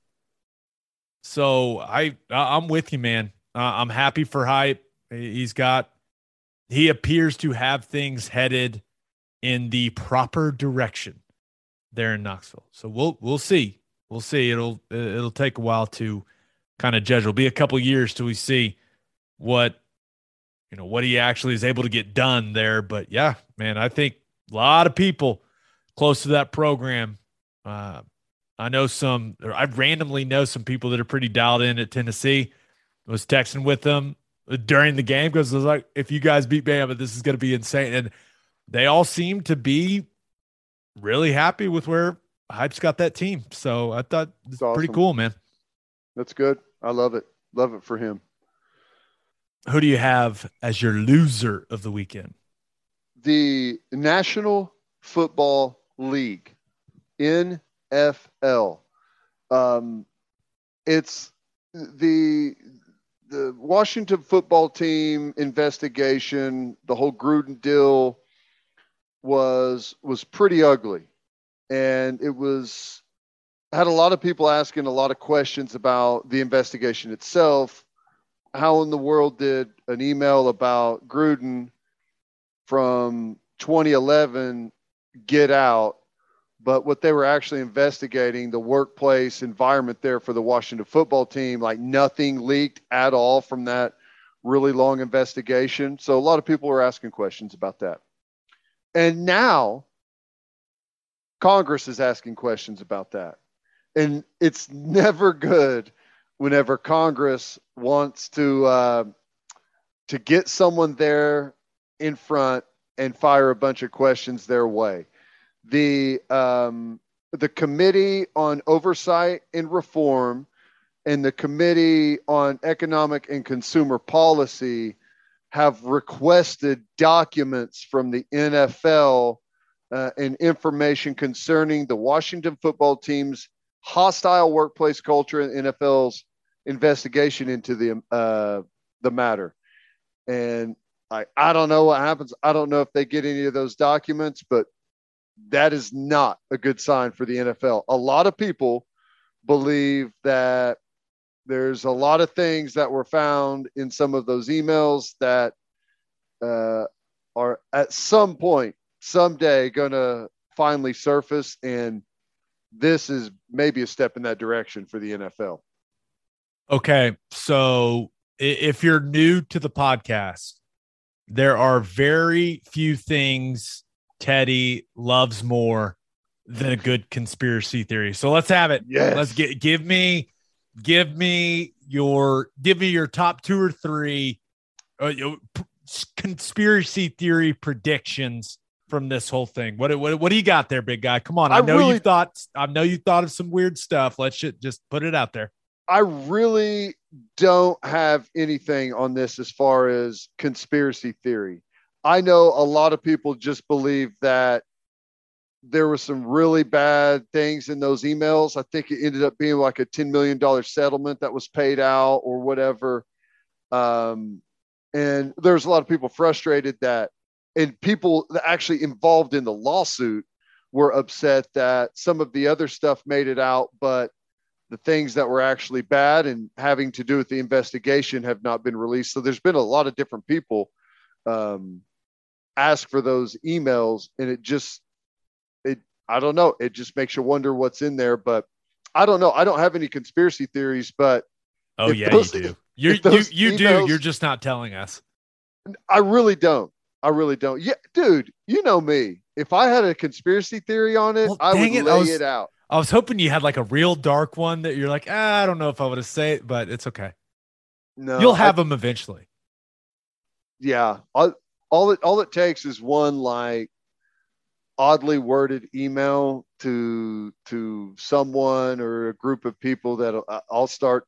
So I'm with you, man. I'm happy for Hype. He appears to have things headed in the proper direction there in Knoxville. So we'll see. We'll see. It'll take a while to kind of judge. It'll be a couple years till we see what he actually is able to get done there. But yeah, man, I think a lot of people close to that program. I randomly know some people that are pretty dialed in at Tennessee. I was texting with them during the game because I was like, if you guys beat Bama, this is going to be insane. And they all seem to be really happy with where Hype's got that team. So I thought it's pretty cool, man. That's good. I love it. Love it for him. Who do you have as your loser of the weekend? The National Football League, NFL. It's the Washington Football Team investigation. The whole Gruden deal was pretty ugly, and it was had a lot of people asking a lot of questions about the investigation itself. How in the world did an email about Gruden from 2011 get out? But what they were actually investigating, the workplace environment there for the Washington Football Team, like nothing leaked at all from that really long investigation. So a lot of people were asking questions about that. And now Congress is asking questions about that. And it's never good whenever Congress wants to get someone there in front and fire a bunch of questions their way. The Committee on Oversight and Reform and the Committee on Economic and Consumer Policy have requested documents from the NFL and information concerning the Washington Football Team's hostile workplace culture and NFL's investigation into the matter. And I don't know what happens. I don't know if they get any of those documents, but that is not a good sign for the NFL. A lot of people believe that there's a lot of things that were found in some of those emails that are at some point, someday, going to finally surface, and this is maybe a step in that direction for the NFL. Okay. So if you're new to the podcast, there are very few things Teddy loves more than a good conspiracy theory. So let's have it. Yes. Let's give me your top two or three conspiracy theory predictions from this whole thing. What do you got there, big guy? Come on. I know you thought of some weird stuff. Let's just put it out there. I really don't have anything on this as far as conspiracy theory. I know a lot of people just believe that there were some really bad things in those emails. I think it ended up being like a $10 million settlement that was paid out or whatever. And there's a lot of people frustrated that, and people actually involved in the lawsuit were upset that some of the other stuff made it out, but the things that were actually bad and having to do with the investigation have not been released. So there's been a lot of different people ask for those emails, and I don't know. It just makes you wonder what's in there, but I don't know. I don't have any conspiracy theories, but. Oh yeah, you do. You do. You're just not telling us. I really don't. Yeah, dude, you know me. If I had a conspiracy theory on it, I would lay it out. I was hoping you had like a real dark one that you're like, I don't know if I would have said it, but it's okay. No, you'll have them eventually. Yeah. All it takes is one like oddly worded email to someone or a group of people that I'll spark.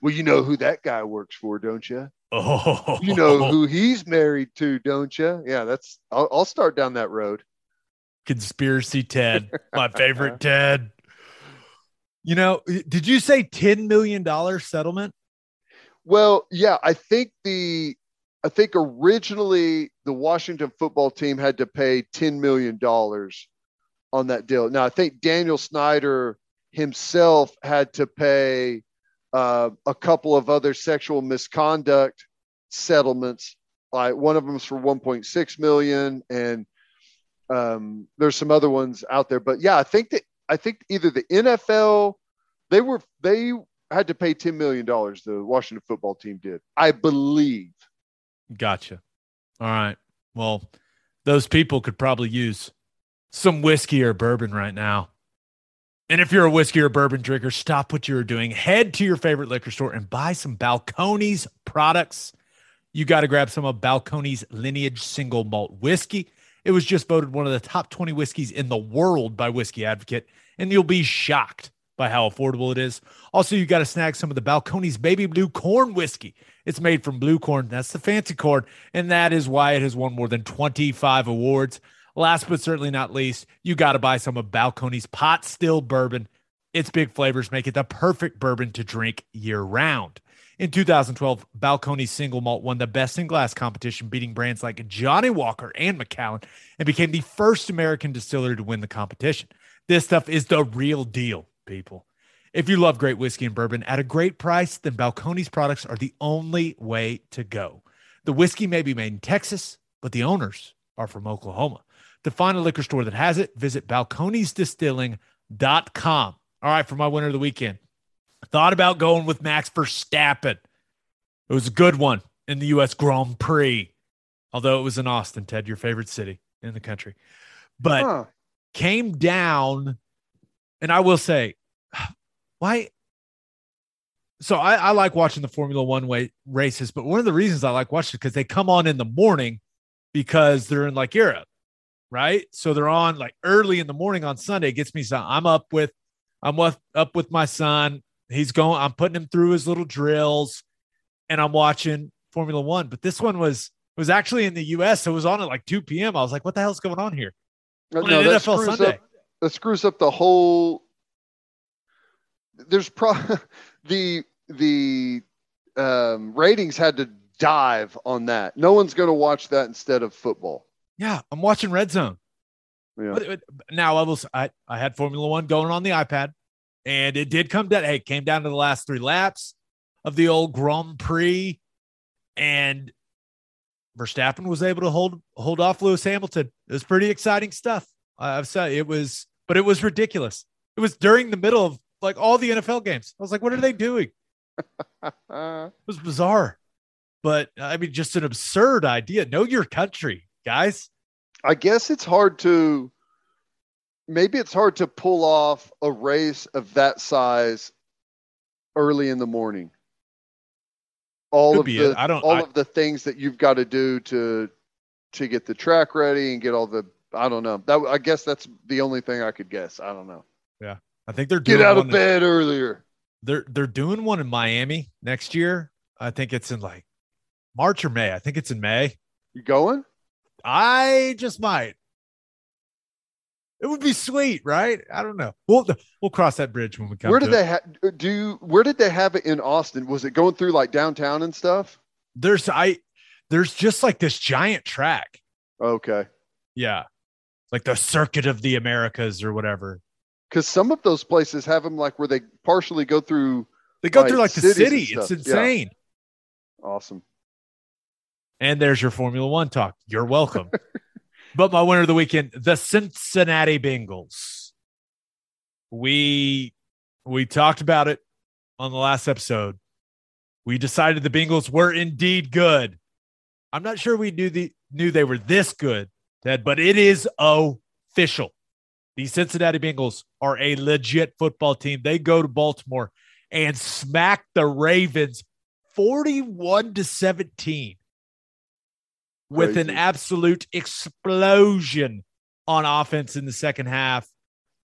Well, you know who that guy works for, don't you? Oh, you know who he's married to, don't you? Yeah, I'll start down that road. Conspiracy Ted, my favorite Ted. You know, did you say $10 million settlement? Well, yeah, I think originally the Washington Football Team had to pay $10 million on that deal. Now, I think Daniel Snyder himself had to pay a couple of other sexual misconduct settlements. Like one of them is for $1.6 million, and there's some other ones out there. But yeah, I think either the NFL, they had to pay $10 million. The Washington Football Team did, I believe. Gotcha. All right. Well, those people could probably use some whiskey or bourbon right now. And if you're a whiskey or bourbon drinker, stop what you're doing. Head to your favorite liquor store and buy some Balcones products. You got to grab some of Balcones Lineage Single Malt Whiskey. It was just voted one of the top 20 whiskeys in the world by Whiskey Advocate, and you'll be shocked by how affordable it is. Also, you got to snag some of the Balcones Baby Blue Corn Whiskey. It's made from blue corn. That's the fancy corn, and that is why it has won more than 25 awards. Last but certainly not least, you got to buy some of Balcones Pot Still Bourbon. Its big flavors make it the perfect bourbon to drink year-round. In 2012, Balcones Single Malt won the Best in Glass competition, beating brands like Johnnie Walker and Macallan, and became the first American distillery to win the competition. This stuff is the real deal, people. If you love great whiskey and bourbon at a great price, then Balcones products are the only way to go. The whiskey may be made in Texas, but the owners are from Oklahoma. To find a liquor store that has it, visit balconesdistilling.com. All right, for my winner of the weekend, I thought about going with Max Verstappen. It was a good one in the U.S. Grand Prix, although it was in Austin, Ted, your favorite city in the country. But came down, and I will say, why? So I like watching the Formula One races, but one of the reasons I like watching it because they come on in the morning because they're in like Europe, right? So they're on like early in the morning on Sunday. It gets me some. I'm up with my son. He's going, I'm putting him through his little drills and I'm watching Formula One. But this one was actually in the US. So it was on at like 2 p.m. I was like, what the hell's going on here? No, that screws up the whole. There's probably the ratings had to dive on that. No one's going to watch that instead of football. Yeah. I'm watching Red Zone. Yeah. But now I had Formula One going on the iPad. And it did come down. Hey, it came down to the last three laps of the old Grand Prix, and Verstappen was able to hold off Lewis Hamilton. It was pretty exciting stuff. I've said it was ridiculous. It was during the middle of like all the NFL games. I was like, what are they doing? It was bizarre, but I mean, just an absurd idea. Know your country, guys. I guess it's hard to. Maybe it's hard to pull off a race of that size early in the morning. All of the things that you've got to do to get the track ready and get all the, I don't know. I guess that's the only thing I could guess. I don't know. Yeah. I think they're doing get out of bed earlier. They're doing one in Miami next year. I think it's in like March or May. I think it's in May. You going? I just might. It would be sweet, right? I don't know. We'll cross that bridge when we come. Where did they have it in Austin? Was it going through like downtown and stuff? There's just like this giant track. Okay. Yeah, like the Circuit of the Americas or whatever. Because some of those places have them like where they partially go through. They go through like the city. It's insane. Yeah. Awesome. And there's your Formula One talk. You're welcome. But my winner of the weekend, the Cincinnati Bengals. We talked about it on the last episode. We decided the Bengals were indeed good. I'm not sure we knew they were this good, Ted, but it is official. The Cincinnati Bengals are a legit football team. They go to Baltimore and smack the Ravens 41-17. With an absolute explosion on offense in the second half.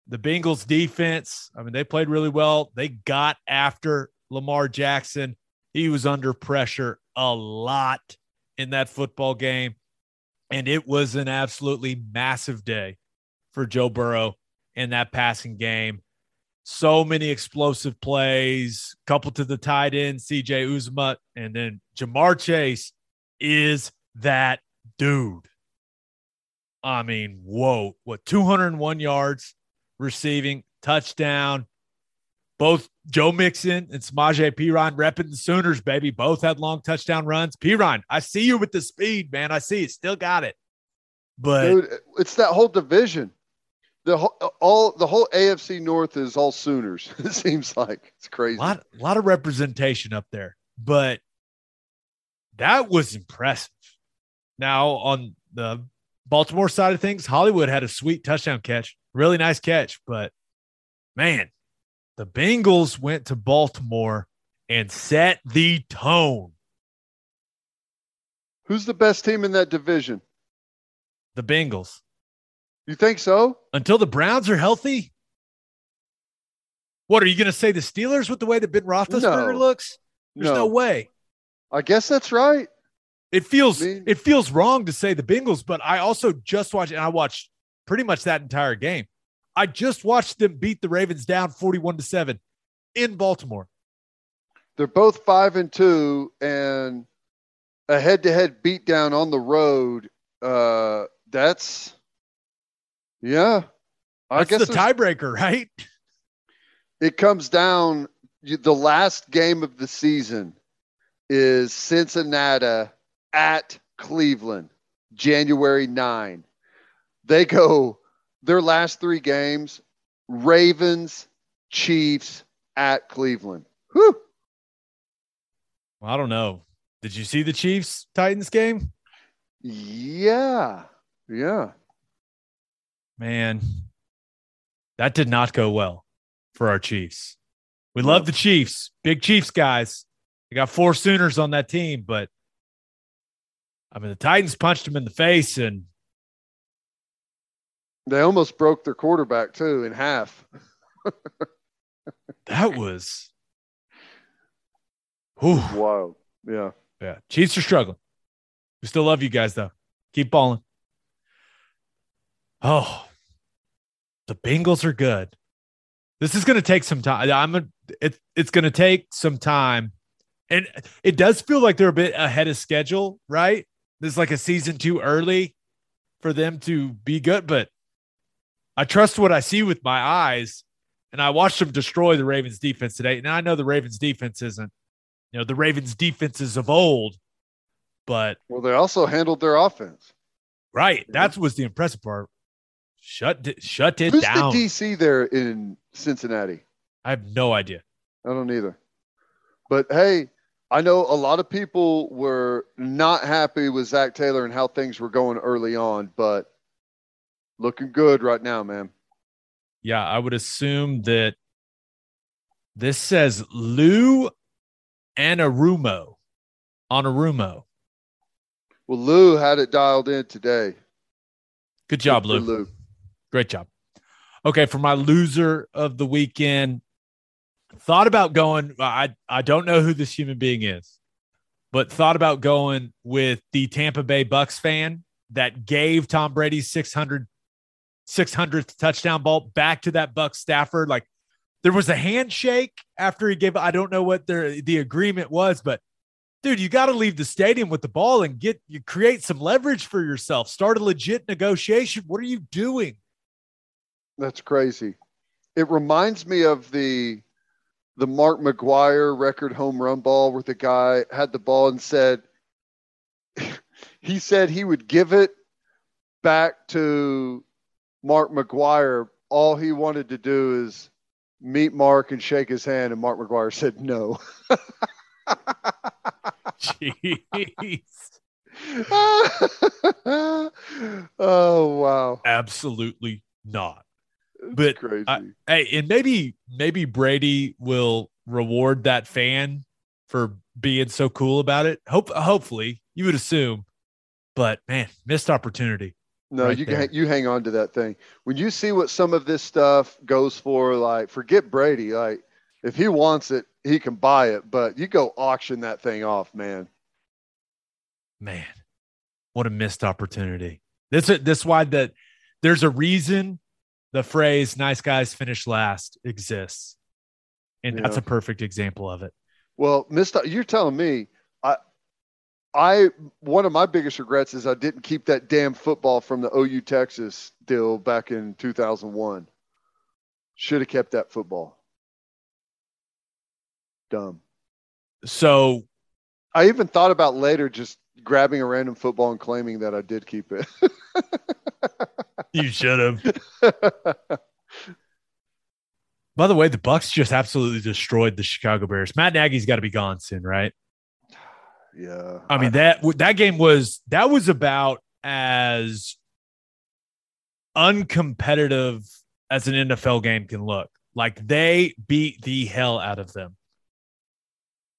The Bengals defense, I mean, they played really well. They got after Lamar Jackson. He was under pressure a lot in that football game. And it was an absolutely massive day for Joe Burrow in that passing game. So many explosive plays, couple to the tight end, CJ Uzomah, and then Jamar Chase is that dude. I mean, whoa, what, 201 yards receiving, touchdown. Both Joe Mixon and Samaje Perine repping the Sooners, baby. Both had long touchdown runs. Perine, I see you with the speed, man. I see it. Still got it. But dude, it's that whole division. The whole AFC North is all Sooners. It seems like it's crazy. A lot of representation up there, but that was impressive. Now on the Baltimore side of things, Hollywood had a sweet touchdown catch, really nice catch, but man, the Bengals went to Baltimore and set the tone. Who's the best team in that division? The Bengals. You think so? Until the Browns are healthy? What, are you going to say the Steelers with the way that Ben Roethlisberger looks? There's no way. I guess that's right. It feels wrong to say the Bengals, but I also just watched, and I watched pretty much that entire game. I just watched them beat the Ravens down 41-7 in Baltimore. They're both 5-2, and a head-to-head beatdown on the road. I guess the tiebreaker, right? It comes down. The last game of the season is Cincinnati at Cleveland, January 9. They go. Their last three games, Ravens, Chiefs, at Cleveland. Whew. Well, I don't know. Did you see the Chiefs-Titans game? Yeah. Man, that did not go well for our Chiefs. We love the Chiefs. Big Chiefs guys. They got four Sooners on that team, but I mean, the Titans punched them in the face, and they almost broke their quarterback, too, in half. That was wild. Yeah. Chiefs are struggling. We still love you guys, though. Keep balling. Oh, the Bengals are good. This is going to take some time. It's going to take some time. And it does feel like they're a bit ahead of schedule, right? There's like a season too early for them to be good, but I trust what I see with my eyes, and I watched them destroy the Ravens defense today. And I know the Ravens defense isn't, the Ravens defenses of old, but they also handled their offense. Right. Yeah. That was the impressive part. Shut it down. Who's the DC there in Cincinnati? I have no idea. I don't either. But hey, I know a lot of people were not happy with Zach Taylor and how things were going early on, but looking good right now, man. Yeah, I would assume that this says Lou Anarumo. Anarumo. Well, Lou had it dialed in today. Good job, Lou. Great job. Okay, for my loser of the weekend, thought about going – I don't know who this human being is, but thought about going with the Tampa Bay Bucks fan that gave Tom Brady's 600th touchdown ball back to that Buck Stafford. Like, there was a handshake after he gave. I don't know what the agreement was, but dude, you got to leave the stadium with the ball and create some leverage for yourself. Start a legit negotiation. What are you doing? That's crazy. It reminds me of the Mark McGuire record home run ball where the guy had the ball and said, he said he would give it back to Mark McGuire. All he wanted to do is meet Mark and shake his hand, and Mark McGuire said no. Jeez. Oh, wow. Absolutely not. But crazy. Maybe Brady will reward that fan for being so cool about it. Hopefully, you would assume. But man, missed opportunity. No, right you hang on to that thing. When you see what some of this stuff goes for, like, forget Brady. Like, if he wants it, he can buy it. But you go auction that thing off, man. Man, what a missed opportunity. This is why that there's a reason the phrase "nice guys finish last" exists, and that's a perfect example of it. Well, you're telling me I one of my biggest regrets is I didn't keep that damn football from the OU Texas deal back in 2001. Should have kept that football. Dumb. So I even thought about later just grabbing a random football and claiming that I did keep it. You should have. By the way, the Bucs just absolutely destroyed the Chicago Bears. Matt Nagy's got to be gone soon, right? Yeah. I mean, that game was about as uncompetitive as an NFL game can look. Like, they beat the hell out of them.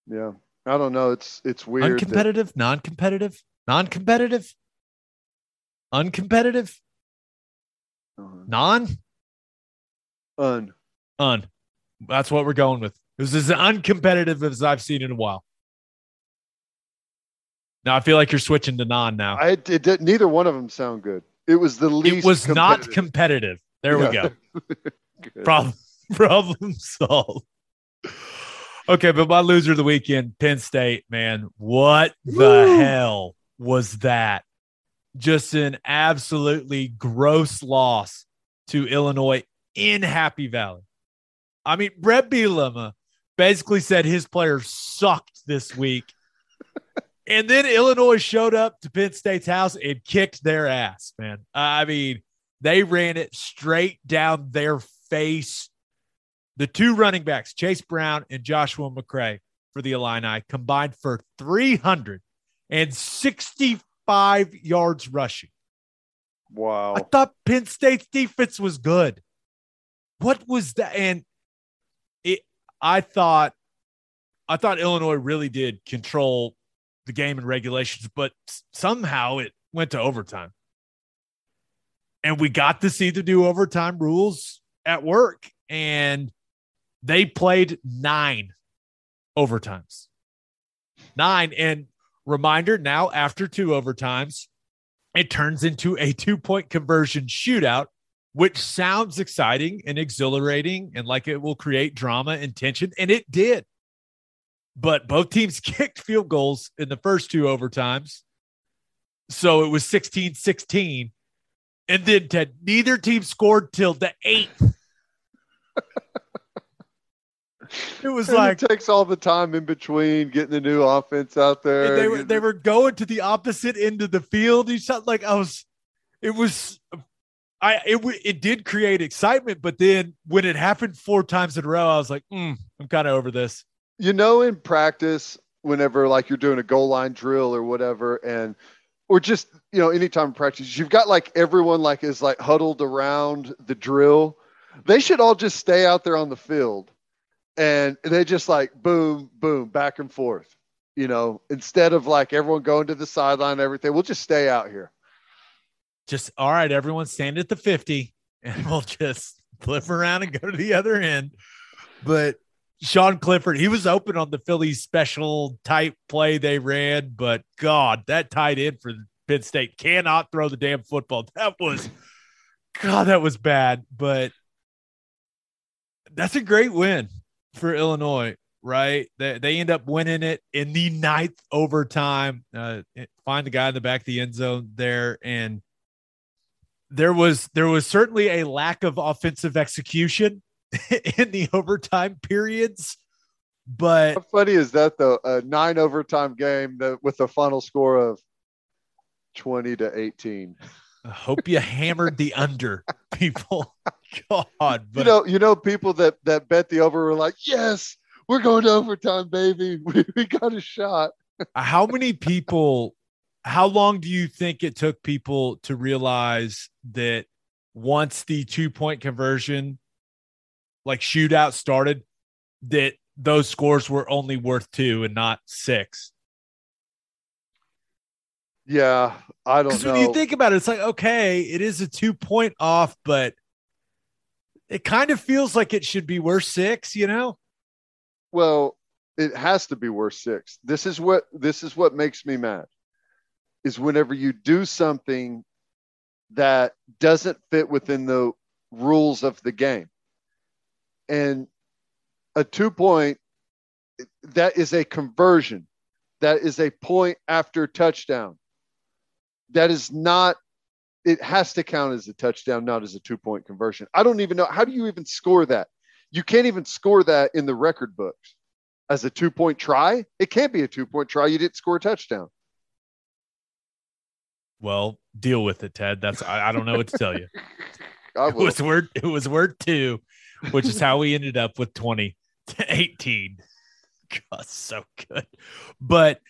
Yeah. I don't know. It's weird. Uncompetitive, non-competitive, non-competitive, uncompetitive, un. That's what we're going with. It was as uncompetitive as I've seen in a while. Now I feel like you're switching to non now. Neither one of them sound good. It was the least. It was competitive. Not competitive. There we go. Problem solved. Okay, but my loser of the weekend, Penn State, man. What the hell was that? Just an absolutely gross loss to Illinois in Happy Valley. I mean, Brett Bielema basically said his players sucked this week. And then Illinois showed up to Penn State's house and kicked their ass, man. I mean, they ran it straight down their face. The two running backs, Chase Brown and Joshua McCray for the Illini, combined for 365 yards rushing. Wow. I thought Penn State's defense was good. What was that? And I thought Illinois really did control the game in regulations, but somehow it went to overtime. And we got to see the new overtime rules at work. And they played 9 overtimes. 9. And reminder, now after 2 overtimes, it turns into a 2-point conversion shootout, which sounds exciting and exhilarating and like it will create drama and tension. And it did. But both teams kicked field goals in the first 2 overtimes. So it was 16-16. And then neither team scored till the 8th. It was like it takes all the time in between getting the new offense out there. And they were going to the opposite end of the field. It did create excitement, but then when it happened 4 times in a row, I was like, I'm kind of over this. You know, in practice, whenever like you're doing a goal line drill or whatever, or just you know, anytime in practice, you've got like everyone like is like huddled around the drill. They should all just stay out there on the field. And they just like, boom, boom, back and forth, you know, instead of like everyone going to the sideline and everything, we'll just stay out here. Just, all right, everyone stand at the 50 and we'll just flip around and go to the other end. But Sean Clifford, he was open on the Phillies special type play they ran, but God, that tight end for Penn State cannot throw the damn football. That was bad, but that's a great win for Illinois, right? They end up winning it in the 9th overtime. Find the guy in the back of the end zone there, and there was certainly a lack of offensive execution in the overtime periods. But how funny is that though? A 9 overtime game with the final score of 20-18. I hope you hammered the under, people. God, but you know, people that bet the over were like, yes, we're going to overtime, baby. We got a shot. How long do you think it took people to realize that once the 2-point conversion, like shootout started, that those scores were only worth 2 and not 6? Yeah, I don't know. Because when you think about it, it's like, okay, it is a 2-point off, but it kind of feels like it should be worth 6, you know? Well, it has to be worth 6. This is what makes me mad, is whenever you do something that doesn't fit within the rules of the game. And a 2-point, that is a conversion. That is a point after touchdown. That is not, it has to count as a touchdown, not as a 2-point conversion. I don't even know. How do you even score that? You can't even score that in the record books as a 2-point try. It can't be a 2-point try. You didn't score a touchdown. Well, deal with it, Ted. That's, I don't know what to tell you. It was word two, which is how we ended up with 20-18. God, so good. But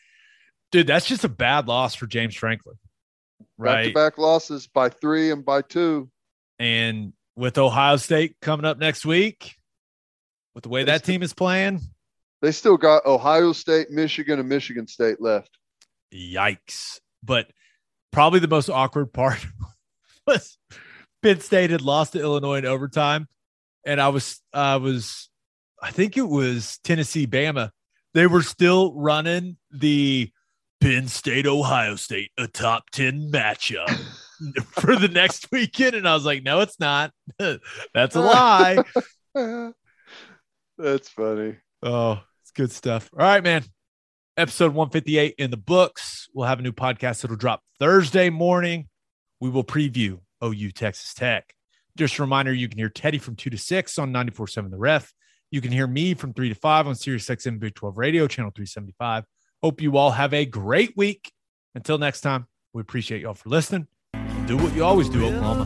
dude, that's just a bad loss for James Franklin, right? Back-to-back losses by 3 and by 2. And with Ohio State coming up next week, with the way that team is playing, they still got Ohio State, Michigan, and Michigan State left. Yikes. But probably the most awkward part was Penn State had lost to Illinois in overtime. And I think it was Tennessee, Bama. They were still running the Penn State, Ohio State, a top 10 matchup for the next weekend. And I was like, no, it's not. That's a lie. That's funny. Oh, it's good stuff. All right, man. Episode 158 in the books. We'll have a new podcast that'll drop Thursday morning. We will preview OU Texas Tech. Just a reminder, you can hear Teddy from 2 to 6 on 94.7 The Ref. You can hear me from 3 to 5 on Sirius XM Big 12 Radio, Channel 375. Hope you all have a great week. Until next time, we appreciate y'all for listening. Do what you always do, Oklahoma.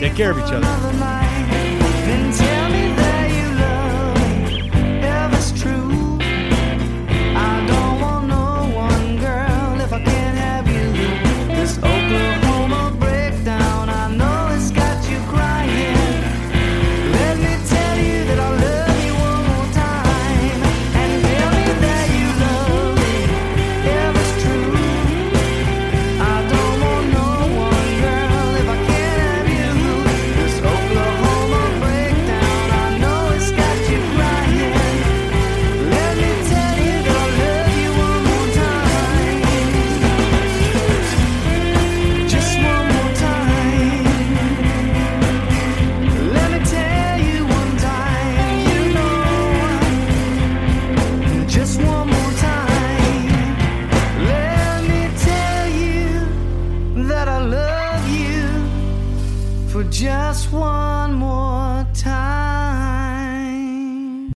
Take care of each other. Just one more time.